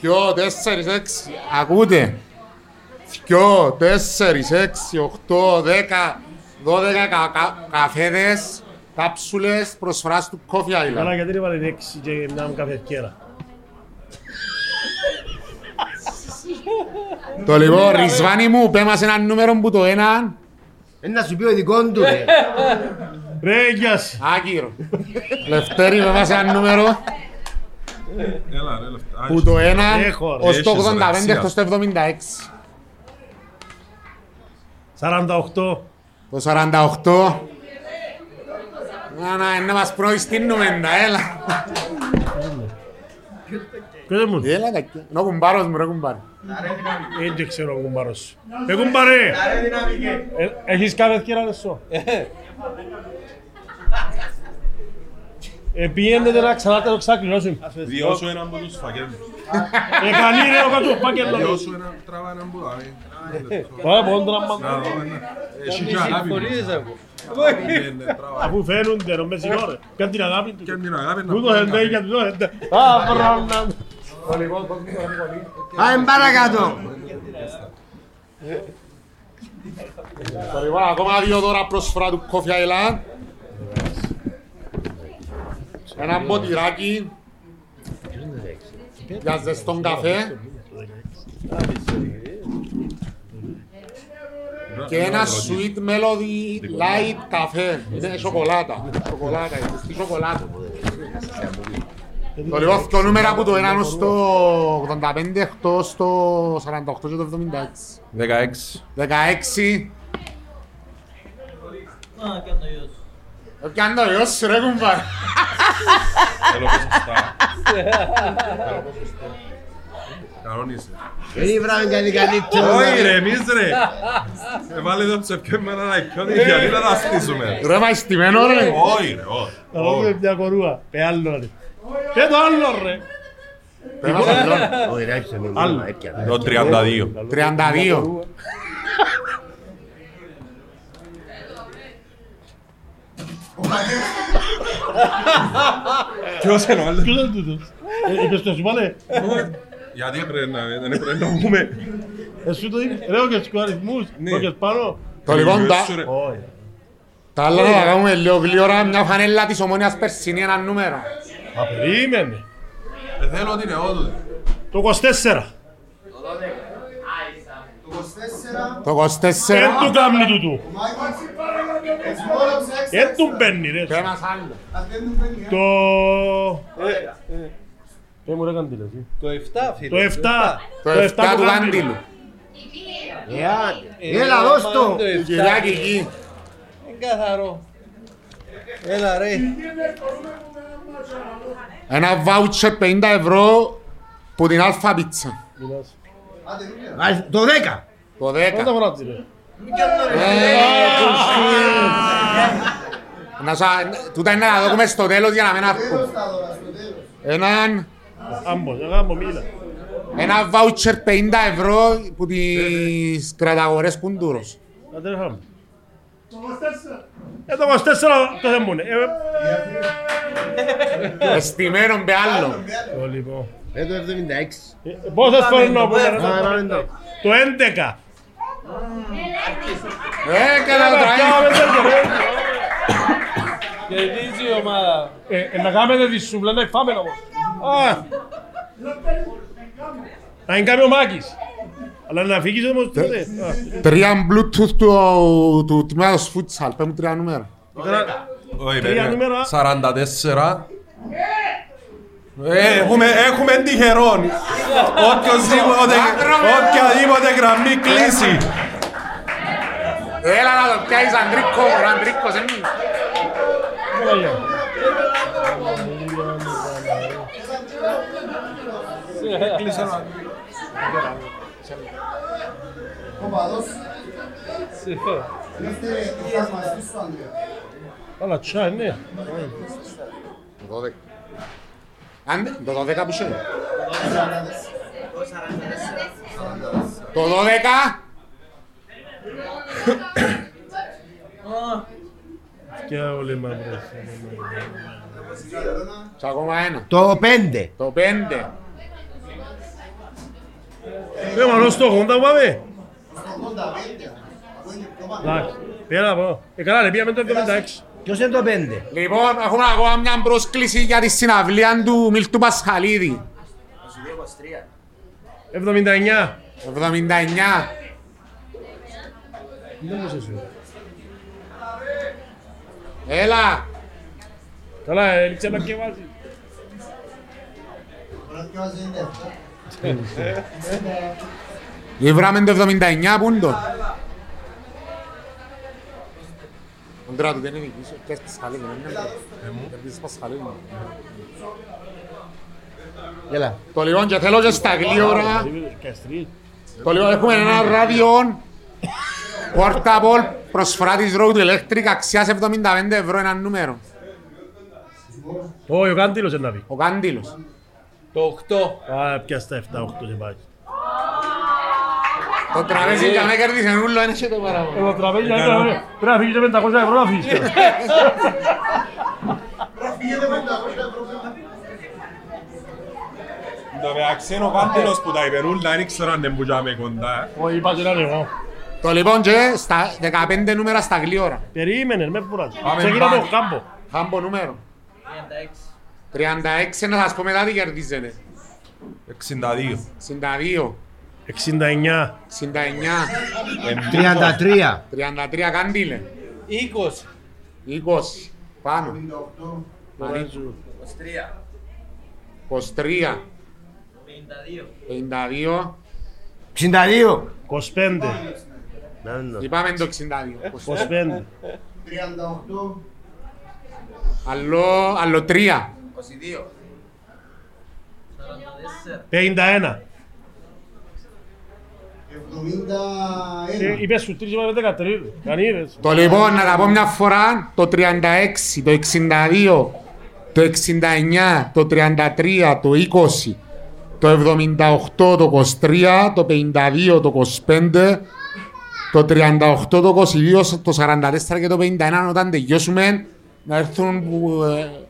Δυο, τέσσερις, έξι, ακούτε. Δυο, τέσσερις, έξι, οχτώ, δέκα, δώδεκα καφέδες, κάψουλες, προσφράς του Coffee Island. Άρα γιατί έβαλε έξι και να μου καφέ κέρα. Το λοιπόν, Ρισβάνι μου, πέμασε έναν νούμερο που το έναν. Ένα σου πει ο δικών του, ρε. Ρε, γεια σου. Άκυρο. Λευτέρη, πέμασε έναν νούμερο. Που το ένα ως το 85 έως το 76. 48. Το 48. Να μας προϊστήνουμε, έλα. Πες μου. Έλα, κακιά. Είναι ο κουμπάρος μου, ρε κουμπάρε. Δεν ξέρω ο κουμπάρος σου. Ρε κουμπάρε. Έχεις κάθε ευκαιρία λεσό. Επίεντε να ξανάτε το ξάκλινώσουν. Διώσου έναν από τους φακέλους. Καλή ρε ο κάτω φακέλος. Διώσου έναν τραβά έναν πουδάρι. Ωραία πόδον τραμπά. Εσύ και αγάπη. Αφού φαίνονται ρε μέση ώρα. Καν την αγάπη του. Ούτως εντάει και τους εντάει. Α, πράγμα. Πάμε παρακάτω. Ακόμα δύο τώρα προσφορά του Coffee Island. Ένα μποτυράκι για ζεστόν καφέ και ένα sweet melody light καφέ. Είναι σοκολάτα. Σοκολάτα, γευστή σοκολάτα. Το λοιπόν και ο νούμερα που το έναν ως το 85, εκτός το 48 και το 76. 16. 16. Κι αν το γιος σου ρε κουμπάρ. Θέλω πω σωστά. Κανόνισε. Δεν ήβραμε κανεί καλύτερο. Όχι ρε, εμείς ρε. Εβάλλε το ψευκέμα να λαϊκιώνει γιατί να τα στήσουμε. Ρε μαϊστημένο ρε. Όχι ρε, όχι. Θα δούμε μια κορούα. Πε άλλο ρε. Πε το άλλο ρε. Το 32. 32. Ποιος είναι ο άλλος? Ποιος είναι τούτος? Είπες το σου πάλε? Γιατί δεν έπρεπε να βγούμε. Εσύ το είπες, ρε όκες τους αριθμούς, όκες πάνω. Το λοιπόν τα άλλα θα κάνουμε λίγο γλύωρα μια φανέλα της Ομόνιας περσινή έναν νούμερο. Μα περίμενε. Θέλω ότι είναι εγώ τούτο. Το 24. Το 24. Εν του κάνει τούτου. Εν του μπαίνει ρε. Ένας άλλος. Το... μου ρε Καντήλος. Το 7 φίλε. Το 7. Το 7 του Καντήλου. Έλα δώσ' το. Κυριάκι εκεί. Είναι καθαρό. Έλα ρε. Ένα βάουτσερ 50 ευρώ που την Αλφα πίτσα. Το 10. Το 10. Τούτα είναι να τα δούμε στο τέλος για να μην αρκούν. Έναν... Ένα βάουτσερ 50 ευρώ που τις κραταγορές Κουντούρος. Το 24 το δεν μπούνε. Εστημένο με άλλο. Το 76. Πόσες φορές να πω. Το 11. Έκανα το τραγίδι. Κερδίζει η ομάδα. Να κάνετε τη σούβλα, να φάμε όμως. Να είναι κάνει ο Μάκης. Αλλά να φύγεις όμως τότε. Τρία Bluetooth του τμήματος φουτσάλ. Πέμουν τρία νούμερα. 44. Έχουμε τυχερόν. Οποιαδήποτε γραμμή κλείσει. Έλα να το πιάσεις, Αντρίκο. Ο Αντρίκος είναι... Κλείσε ο Αντρίκος. Είστε φασμαστής του Ανδρέα. Αλλά τσά, ναι. Το 12. Άντε, το 12 που είναι. Το 12! Και όλοι μαύρες. Τσ' ακόμα ένα. Το 5. Το 5. Είμαστε στο 80 που πάμε. Στο 85. Πέρα πω. Καλά ρε, πήγαμε το 76. Ποιος είναι το 5? Λοιπόν, έχουμε ακόμα μια πρόσκληση για τη συναυλία του Μιλτού Πασχαλίδη. 79. 79. Έλα. Καλά, έλειξε να και βάζει. Λιβράμε το 79 πούντο. Αντρά του δεν είναι εκεί, πέφτει σχαλή, δεν είναι εκεί, πέφτει σχαλή. Έλα. Το λοιπόν και θέλω και στα γλύωρα. Το λοιπόν έχουμε ένα ραδιόν. Portable προσφορά της Road Electric, αξιάς €75, ένα νούμερο. Όχι, ο Κάντιλος είναι να πει. Ο Κάντιλος. Το 8. Α, πια στα 7, 8 και πάει. Το τραπέζι για να κερδίσουν ούλο είναι και το παραπάνω. Το τραπέζι για να φύγει και 500€ να φύγει. Το μεταξύ είναι ο Κάντελος που τα υπερούλα, δεν ήξερα αν δεν πουζάμε κοντά. Όχι, είπα και να λέω. Το λοιπόν και στα 15 νούμερα στα γλύωρα. Περίμενε, με πουράζει. Ξεκινά το χάμπο. Χάμπο νούμερο. 36. 36, να σας πω μετά τι κερδίζετε. 62. 69. 33 Κάντιλε. 20. Πάνω. 23. 52. 25. Είπαμε το 62. 25. 38. Άλλο 3. 22. 51. 71. Είπες στους 3 είπαμε 13. Το λοιπόν να τα πω μια φορά. Το 36, το 62, το 69, το 33, το 20, το 78, το 23, το 52, το 25, το 38, το 22, το 44 και το 51. Όταν τελειώσουμε να έρθουν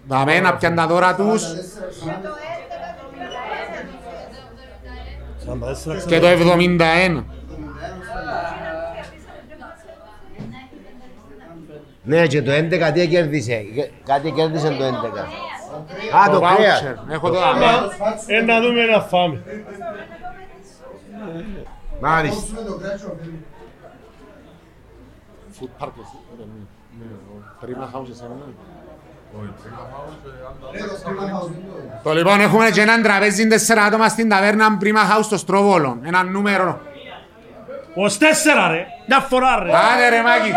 τα μένα πιαν τα δώρα τους. Και το 71. Ναι, και το 11 τι κέρδισε. Κάτι κέρδισε το 11. Α, το κρέα. Ένα δούμε να φάμε. Μάλιστα. Το λοιπόν έχουμε και έναν τραπέζι 4 άτομα στην ταβέρνα Πρίμα House στο Στρόβολο. Ένα νούμερο. 24 ρε, μια φορά ρε. Άντε ρε Μάκη.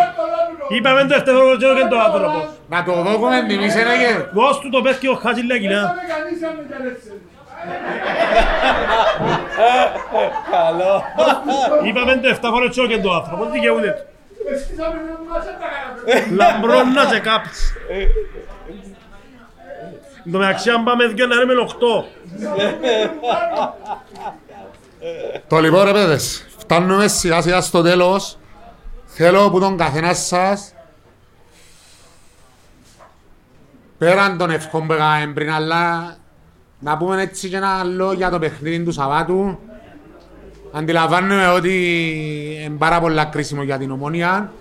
Είπαμε το ευτεύρο και το άνθρωπο. Να το δώκουμε, μιμήσε να γε. Δώσ' του το πες και ο Χάζης λέει κοινά. Καλό. Είπαμε το ευτεύρο και το άνθρωπο, δικαιούνται του. Λαμπρό να σε κάψεις. Εν τω μεταξύ αν πάμε δυο να ρίμεν 8. Το λοιπόν ρε παιδες, φτάνουμε σιγά σιγά στο τέλος. Θέλω που τον καθένας σας, πέραν των ευχών που έκαμε πριν, αλλά να πούμε έτσι και ένα λόγο για το παιχνίδι του Σαββάτου. Αντιλαμβάνομαι ότι είναι πάρα πολλά κρίσιμο για την Ομόνοια.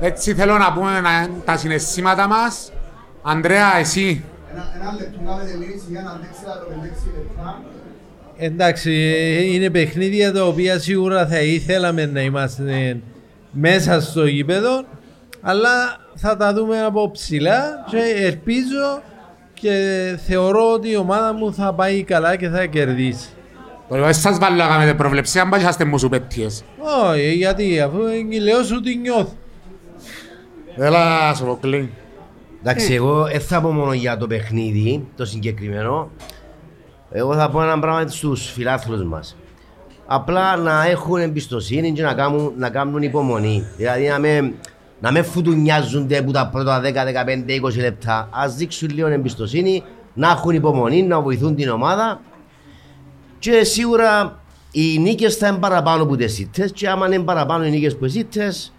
Έτσι θέλω να πούμε τα συναισθήματα μας. Ανδρέα, εσύ. Ένα λεπτό να μετεμείνεις για να αντέξει τα 5-6 λεπτά. Εντάξει, είναι παιχνίδια τα οποία σίγουρα θα ήθελαμε να είμαστε μέσα στο γήπεδο, αλλά θα τα δούμε από ψηλά και ελπίζω και θεωρώ ότι η ομάδα μου θα πάει καλά και θα κερδίσει. Σας βάλω να κάνετε προβλεψία, αν πάει σας τεμμούσου πέπτιες. Όχι, γιατί αφού λέω σου τι νιώθω. Έλα Σοφοκλή. Εντάξει, εγώ δεν θα πω μόνο για το παιχνίδι, το συγκεκριμένο. Εγώ θα πω ένα πράγμα στους φιλάθλους μας. Απλά να έχουν εμπιστοσύνη και να κάνουν υπομονή. Δηλαδή να με φουτουνιάζονται από τα πρώτα 10, 15, 20 λεπτά. Ας δείξουν λίγο εμπιστοσύνη, να έχουν υπομονή, να βοηθούν την ομάδα. Και σίγουρα οι νίκες θα είναι παραπάνω από τις ήττες. Και άμα είναι παραπάνω οι νίκες από τις ήττες,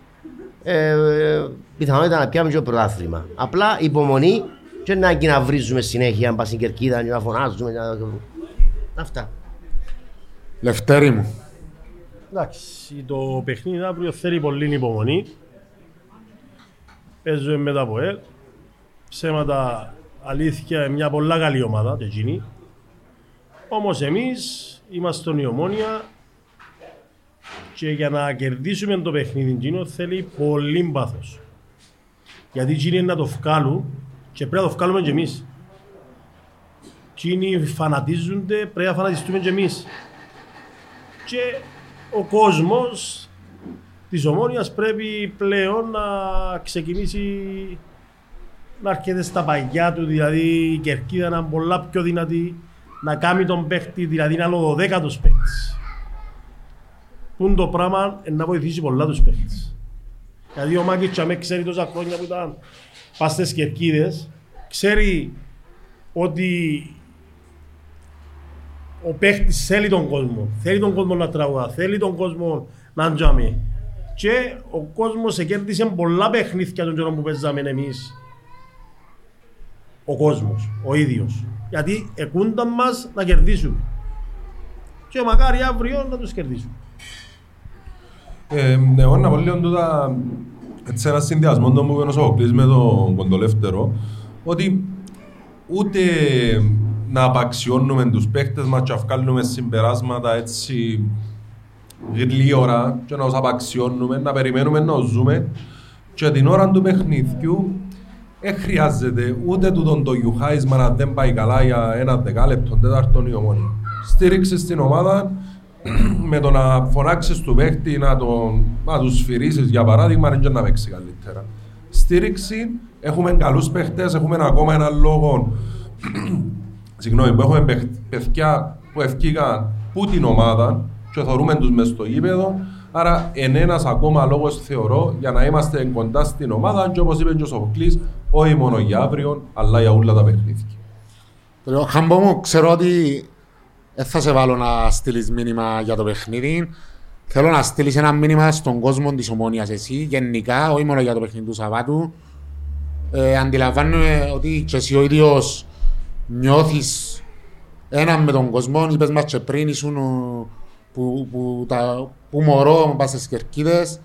πιθανότητα να πιάμε και το πρωτάθλημα. Απλά υπομονή και να βρίζουμε συνέχεια, να πάμε στην κερκίδα, να φωνάζουμε. Αυτά. Λευτέρη μου. Εντάξει, το παιχνίδι αύριο θέλει πολύ υπομονή. Παίζουμε με τα ΑΠΟΕΛ. Ψέματα, αλήθεια, μια πολλά καλή ομάδα, το εκείνη. Όμως εμείς είμαστε η Ομόνοια και για να κερδίσουμε το παιχνίδι εκείνο θέλει πολύ πάθος. Γιατί εκείνη είναι να το βγάλουν και πρέπει να το βγάλουμε και εμείς. Εκείνοι φανατίζονται, πρέπει να φανατιστούμε και εμείς. Και ο κόσμος της Ομόνοιας πρέπει πλέον να ξεκινήσει να έρχεται στα παγιά του, δηλαδή η κερκίδα να είναι πολλά πιο δυνατή, να κάνει τον παίχτη, δηλαδή να είναι ο 12ος παίχτης. Που το πράγμα να βοηθήσει πολλά τους παίχτες. Δηλαδή ο Μάκης Τσαμέ ξέρει τόσα χρόνια που ήταν πας στις κερκίδες, ξέρει ότι ο παίχτης θέλει τον κόσμο, θέλει τον κόσμο να τραγουδά, θέλει τον κόσμο να τζαμί. Και ο κόσμος εκέρδισε πολλά παιχνίδια των καιρών που παίζαμε εμείς. Ο κόσμος, ο ίδιος. Γιατί εκούνταν μας να κερδίσουμε. Και μακάρι αύριο να τους κερδίσουμε. Εγώ να πω λίγο τούτα, έτσι ένα συνδυασμό που είπε ο Σοφοκλής με τον Κοντολεύτερο, ότι ούτε να απαξιώνουμε τους παίχτες μας και αυκάλουμε συμπεράσματα έτσι γλύωρα και να τους απαξιώνουμε, να περιμένουμε να ζούμε και την ώρα του παιχνίδιου δεν χρειάζεται ούτε τούτον το γιουχάισμα να δεν πάει καλά για ένα δεκάλεπτο, τέταρτον ή ομόνια. Στήριξες την ομάδα με το να φωνάξεις του παίχτη, να του σφυρίσεις για παράδειγμα, δεν να παίξει καλύτερα. Στήριξη, έχουμε καλούς παίχτες, έχουμε ακόμα έναν λόγο που έχουμε παιδιά που ευκήκαν που την ομάδα και θεωρούμε τους μες στο γήπεδο, άρα εν ένας ακόμα λόγος θεωρώ για να είμαστε κοντά στην ομάδα και όπως είπε και ο Σοφοκλής, όχι μόνο για αύριο, αλλά για όλα τα παιχνίδια. Χαμπό μου, ξέρω ότι δεν θα σε βάλω να στείλεις μήνυμα για το παιχνίδι. Θέλω να στείλεις ένα μήνυμα στον κόσμο της Ομόνοιας εσύ, γενικά, όχι μόνο για το παιχνίδι του Σαββάτου. Αντιλαμβάνομαι ότι και εσύ ο ίδιος νιώθεις έναν με τον κόσμο, είπες μας και πριν ήσουν που μωρώ πας στις κερκίδες.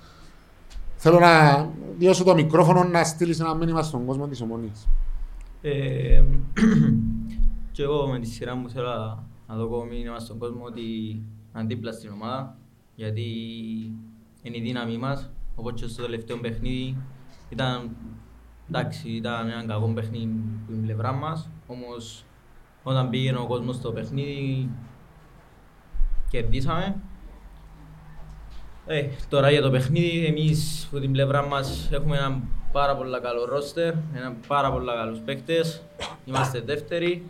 Θέλω να διώσω το μικρόφωνο να στείλεις ένα μήνυμα στον κόσμο της Ομονίας. Και εγώ με τη σειρά μου θέλω να δω μήνυμα στον κόσμο ότι αντίπλα στην ομάδα, γιατί είναι η δύναμη μας, οπότε στο τελευταίο παιχνίδι ήταν ένα κακό παιχνίδι από την πλευρά μας, όμως όταν πήγαινε ο κόσμος στο παιχνίδι κερδίσαμε. Τώρα για το παιχνίδι, εμείς από την πλευρά μας έχουμε έναν πάρα πολύ καλό ρόστερ, έναν πάρα πολύ καλούς παίκτες, είμαστε δεύτεροι.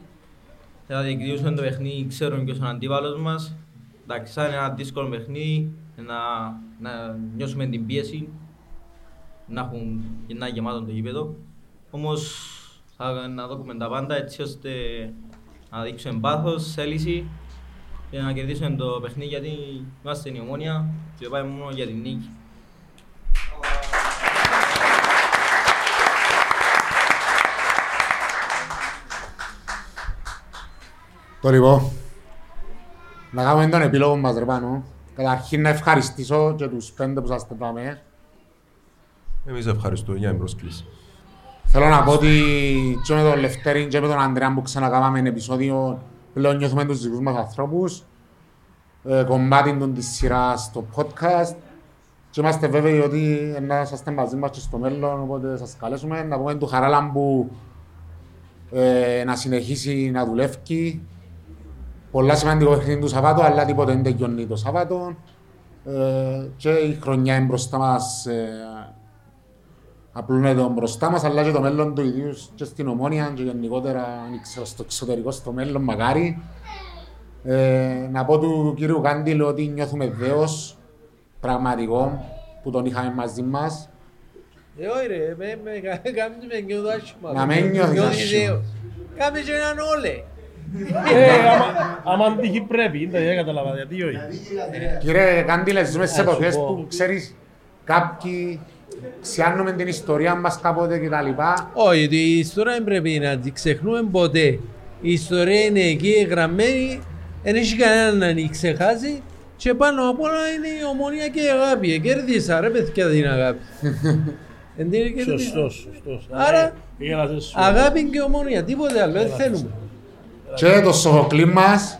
Θα διεκδικήσουμε το παιχνίδι, ξέρουμε ποιος είναι ο αντίπαλος μας. Εντάξει, θα είναι ένα δύσκολο παιχνίδι, να νιώσουμε την πίεση, να γεμάτον το γήπεδο. Όμως να δούμε τα πάντα έτσι ώστε να δείξουμε πάθος, θέληση για να κερδίσουμε το παιχνίδι, γιατί είμαστε η Ομόνοια και πάμε μόνο για την νίκη. Το λοιπόν, να κάνουμε τον επίλογο μας ρε Πάνο. Καταρχήν να ευχαριστήσω και τους 5 που σας τεπάμε. Εμείς ευχαριστούμε για την πρόσκληση. Θέλω να πω ότι και με τον Λευτέρη και με τον Ανδρέα που ξανακάμαμε ένα επεισόδιο πλέον νιώθουμε τους δικούς μας ανθρώπους, κομμάτιν της σειράς στο podcast και είμαστε βέβαιοι ότι να σας είστε μαζί μας και στο μέλλον, οπότε σας καλέσουμε. Να πούμε του Χαράλαμπου να συνεχίσει να δουλεύει. Πολλά σημαντικό παιχνίδι του Σαββάτου, αλλά τίποτα δεν τελειώνει το Σαββάτο. Και η χρονιά είναι μπροστά μας, απλώνεται μπροστά μας, αλλά και το μέλλον του, ιδίως και στην Ομόνια και γενικότερα στο εξωτερικό, στο μέλλον, μακάρι. Να πω του κύριου Κάντιλου ότι νιώθουμε δέος, πραγματικό, που τον είχαμε μαζί μας. Ωραία, με νιώθω άσχημα. Να με νιώθεις άσχημα. Κάμε και έναν όλε. Άμα τύχει πρέπει, δεν καταλαβαίνω γιατί όχι. Κύριε Κάντιλε, ζούμε σε εποχές που ξέρεις κάποιοι ξιάνουμε την ιστορία μας κάποτε κτλ. Όχι, η ιστορία δεν πρέπει να την ξεχνούμε ποτέ. Η ιστορία είναι εκεί γραμμένη, δεν έχει κανένα να την ξεχάσει και πάνω απ' όλα είναι η ομονία και η αγάπη. Κέρδισα ρε παιδιά την αγάπη. Σωστός, σωστός. Άρα αγάπη και ομονία, τίποτε άλλο, δεν θέλουμε. Και το Σοφοκλή μας,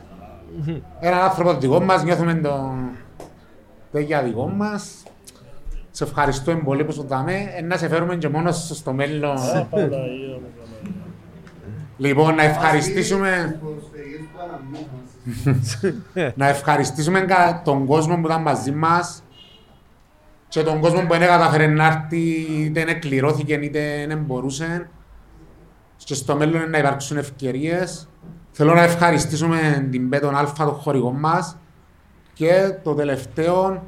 έναν άνθρωπο δικό μας, νιώθουμε τον τέτοια δικό μας. Σε ευχαριστούμε πολύ που σου δάμε, να σε φέρουμε και μόνο στο μέλλον. Λοιπόν, να ευχαριστήσουμε τον κόσμο που ήταν μαζί μας και τον κόσμο που δεν κατάφερε να έρθει, είτε δεν κληρώθηκε είτε δεν μπορούσε. Και στο μέλλον να υπάρξουν ευκαιρίες. Θέλω να ευχαριστήσουμε την Beton Alpha, τον χορηγό μας, και το τελευταίο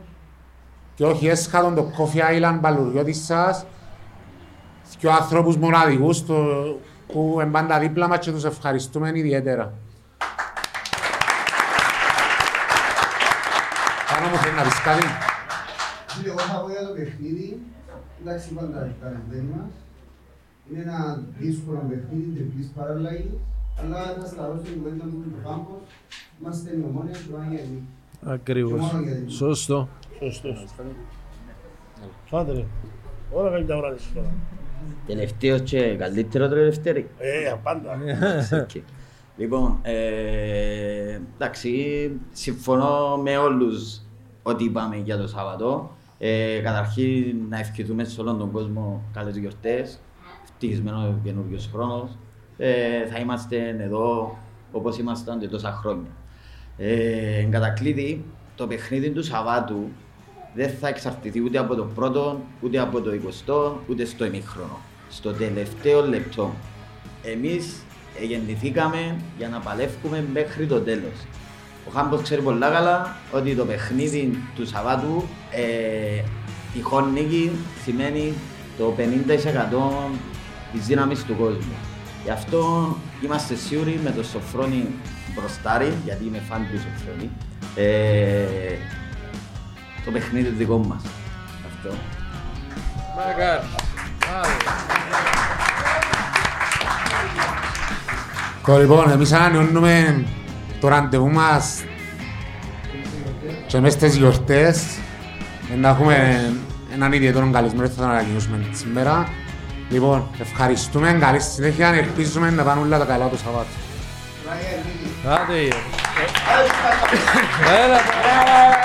και όχι έσχατον το Coffee Island Παλουριώτη σας, και ο άνθρωπους μοναδικούς που εμπάντα δίπλα μας και τους ευχαριστούμε ιδιαίτερα. Πάνω μου θέλει να πεις κάτι. Εγώ θα πω για το παιχνίδι, εντάξει πάντα ευχαριστούμε μας. Είναι ένα δύσκολο παιχνίδι, τριπλής παραλλαγής, αλλά θα σταυρώσω την κουβέντα μου του κάμπος, είμαστε η Ομόνια και πάμε για εμείς. Ακριβώς. Σωστό. Φάτε, όλα καλύτερα ουράδια σου τώρα. Τελευταίος και καλύτερο το Λευτέρη. Πάντα. Λοιπόν, εντάξει, συμφωνώ με όλους ότι είπαμε για το Σάββατο. Καταρχήν να ευχηθούμε σε όλον τον κόσμο καλές γιορτές. Ευτυχισμένος καινούργιος χρόνος, θα είμαστε εδώ όπως ήμασταν και τόσα χρόνια. Εν κατακλείδη, το παιχνίδι του Σαββάτου δεν θα εξαρτηθεί ούτε από το πρώτο, ούτε από το 20ο, ούτε στο ημίχρονο. Στο τελευταίο λεπτό. Εμείς γεννηθήκαμε για να παλεύουμε μέχρι το τέλος. Ο Χάμπος ξέρει πολλά καλά ότι το παιχνίδι του Σαββάτου, τυχόν νίκη σημαίνει το 50% της δύναμης του κόσμου. Γι' αυτό είμαστε σίγουροι με τον Σοφρόνι μπροστάρι, γιατί είμαι φαν του Σοφρόνι, το παιχνίδι του δικό μας. Αυτό. Μακάρι. Λοιπόν, εμείς ανανεώνουμε το ραντεβού μας και μέσα στις γιορτές να έχουμε έναν ιδιαίτερο καλεσμένο, θα τον ανακοινώσουμε σήμερα. Λοιπόν, ευχαριστούμε, καλή συνέχεια, ελπίζουμε να πάνε όλα τα καλά το Σαββάτο. Άντε,